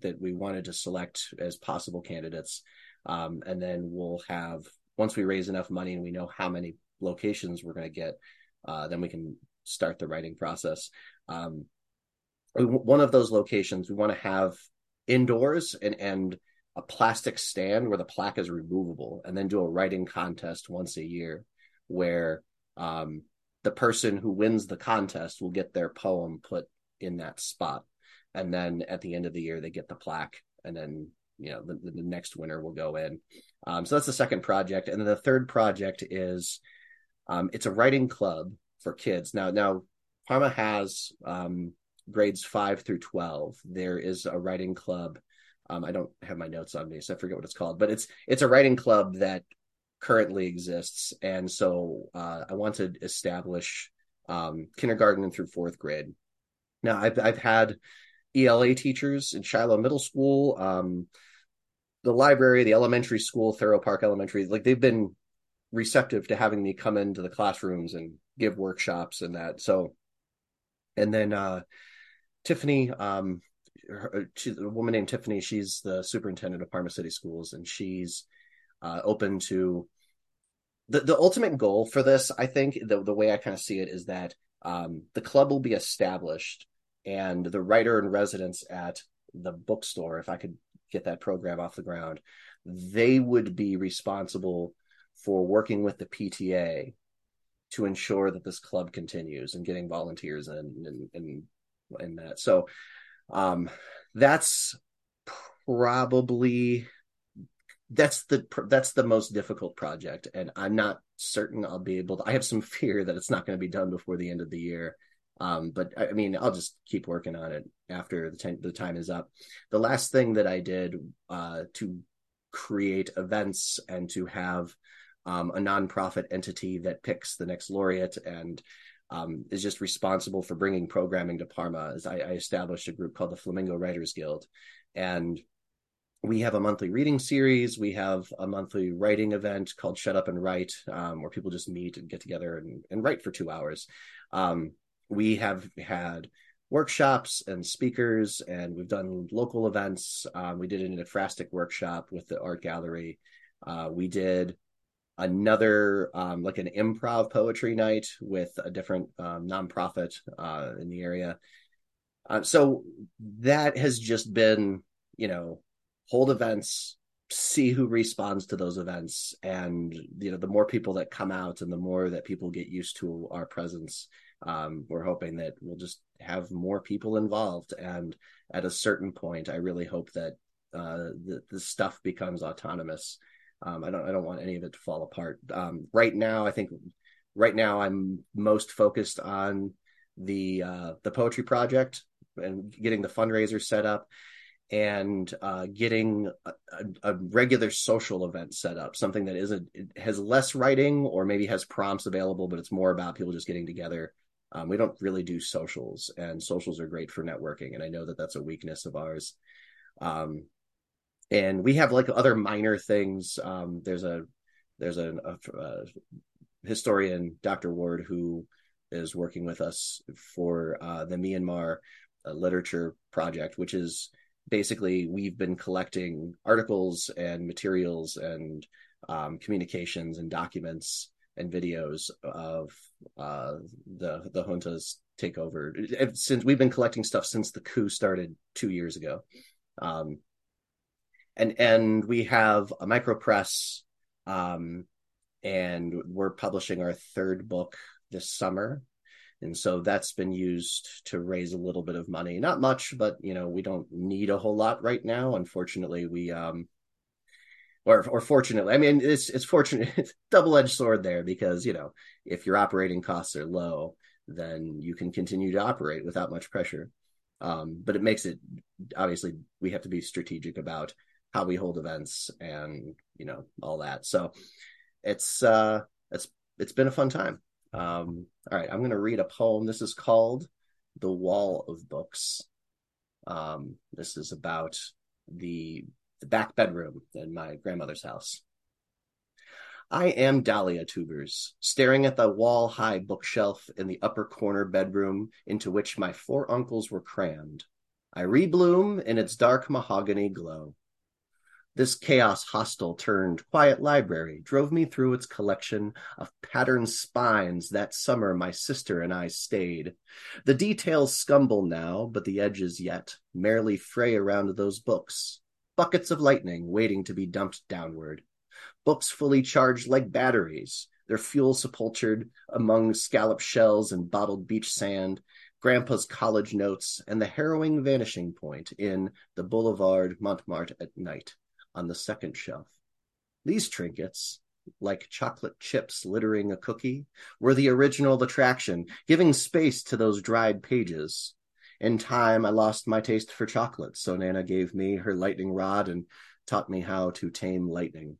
that we wanted to select as possible candidates. Um, and then we'll have, once we raise enough money and we know how many locations we're going to get, uh, then we can start the writing process. Um, we, one of those locations we want to have indoors, and, and a plastic stand where the plaque is removable, and then do a writing contest once a year where um, the person who wins the contest will get their poem put in that spot. And then at the end of the year, they get the plaque, and then, you know, the, the next winner will go in. Um, so that's the second project. And then the third project is, um, it's a writing club for kids. Now, now Parma has um, grades five through twelve. There is a writing club. Um, I don't have my notes on me, so I forget what it's called, but it's, it's a writing club that currently exists. And so uh, I want to establish um, kindergarten through fourth grade. Now I've, I've had E L A teachers in Shiloh Middle School, um, the library, the elementary school, Thorough Park Elementary, like they've been receptive to having me come into the classrooms and give workshops and that. So, and then uh, Tiffany, um, her, she, a woman named Tiffany, she's the superintendent of Parma City Schools, and she's uh, open to the, the ultimate goal for this. I think the, the way I kind of see it is that um, the club will be established, and the writer in residence at the bookstore, if I could get that program off the ground, they would be responsible for working with the P T A to ensure that this club continues, and getting volunteers in and and, and that. So um, that's probably that's the that's the most difficult project, and I'm not certain I'll be able to. I have some fear that it's not going to be done before the end of the year. Um, but I mean, I'll just keep working on it after the, ten, the time is up. The last thing that I did uh, to create events and to have um, a nonprofit entity that picks the next laureate and um, is just responsible for bringing programming to Parma is I, I established a group called the Flamingo Writers Guild. And we have a monthly reading series. We have a monthly writing event called Shut Up and Write, um, where people just meet and get together and, and write for two hours. Um, We have had workshops and speakers, and we've done local events. Um, we did an ekphrastic workshop with the art gallery. Uh, we did another, um, like an improv poetry night with a different um, nonprofit uh, in the area. Uh, so that has just been, you know, hold events, see who responds to those events. And, you know, the more people that come out and the more that people get used to our presence, Um, we're hoping that we'll just have more people involved. And at a certain point, I really hope that uh, the, the stuff becomes autonomous. Um, I don't I don't want any of it to fall apart. Um, right now, I think right now I'm most focused on the uh, the poetry project and getting the fundraiser set up, and uh, getting a, a regular social event set up, something that isn't has less writing or maybe has prompts available, but it's more about people just getting together. Um, we don't really do socials, and socials are great for networking. And I know that that's a weakness of ours. Um, and we have like other minor things. Um, there's a, there's a, a, a historian, Doctor Ward, who is working with us for uh, the Myanmar uh, Literature Project, which is basically we've been collecting articles and materials and um, communications and documents and videos of uh, the the junta's takeover. Since we've been collecting stuff since the coup started two years ago, um, and and we have a micro press, um, and we're publishing our third book this summer, and so that's been used to raise a little bit of money. Not much, but you know we don't need a whole lot right now. Unfortunately, we. Um, Or, or fortunately, I mean, it's it's fortunate, it's double-edged sword there because, you know, if your operating costs are low, then you can continue to operate without much pressure. Um, but it makes it, obviously, we have to be strategic about how we hold events and, you know, all that. So it's uh, it's it's been a fun time. Um, all right, I'm going to read a poem. This is called The Wall of Books. Um, this is about the... the back bedroom in my grandmother's house. I am Dahlia tubers, staring at the wall-high bookshelf in the upper corner bedroom into which my four uncles were crammed. I rebloom in its dark mahogany glow. This chaos hostel turned quiet library drove me through its collection of patterned spines that summer my sister and I stayed. The details scumble now, but the edges yet merely fray around those books. Buckets of lightning waiting to be dumped downward. Books fully charged like batteries, their fuel sepultured among scallop shells and bottled beach sand, Grandpa's college notes, and the harrowing vanishing point in the Boulevard Montmartre at night on the second shelf. These trinkets, like chocolate chips littering a cookie, were the original attraction, giving space to those dried pages. In time, I lost my taste for chocolate, so Nana gave me her lightning rod and taught me how to tame lightning.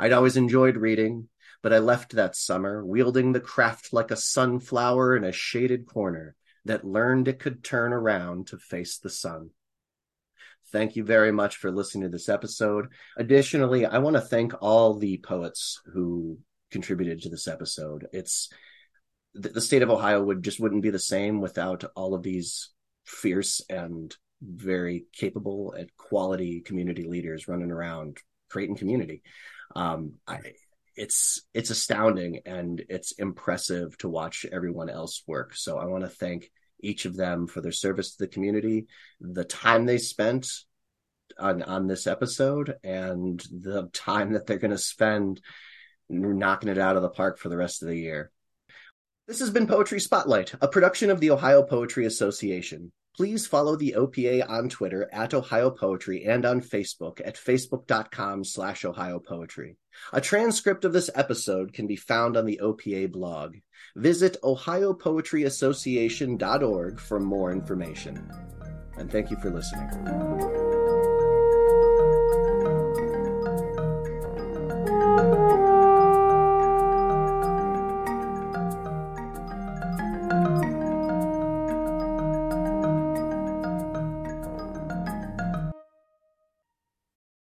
I'd always enjoyed reading, but I left that summer, wielding the craft like a sunflower in a shaded corner that learned it could turn around to face the sun. Thank you very much for listening to this episode. Additionally, I want to thank all the poets who contributed to this episode. It's the state of Ohio would just wouldn't be the same without all of these fierce and very capable and quality community leaders running around creating community. Um, I, it's it's astounding and it's impressive to watch everyone else work. So I want to thank each of them for their service to the community, the time they spent on on this episode, and the time that they're going to spend knocking it out of the park for the rest of the year. This has been Poetry Spotlight, a production of the Ohio Poetry Association. Please follow the O P A on Twitter at Ohio Poetry and on Facebook at facebook.com slash Ohio Poetry. A transcript of this episode can be found on the O P A blog. Visit ohio poetry association dot org for more information. And thank you for listening.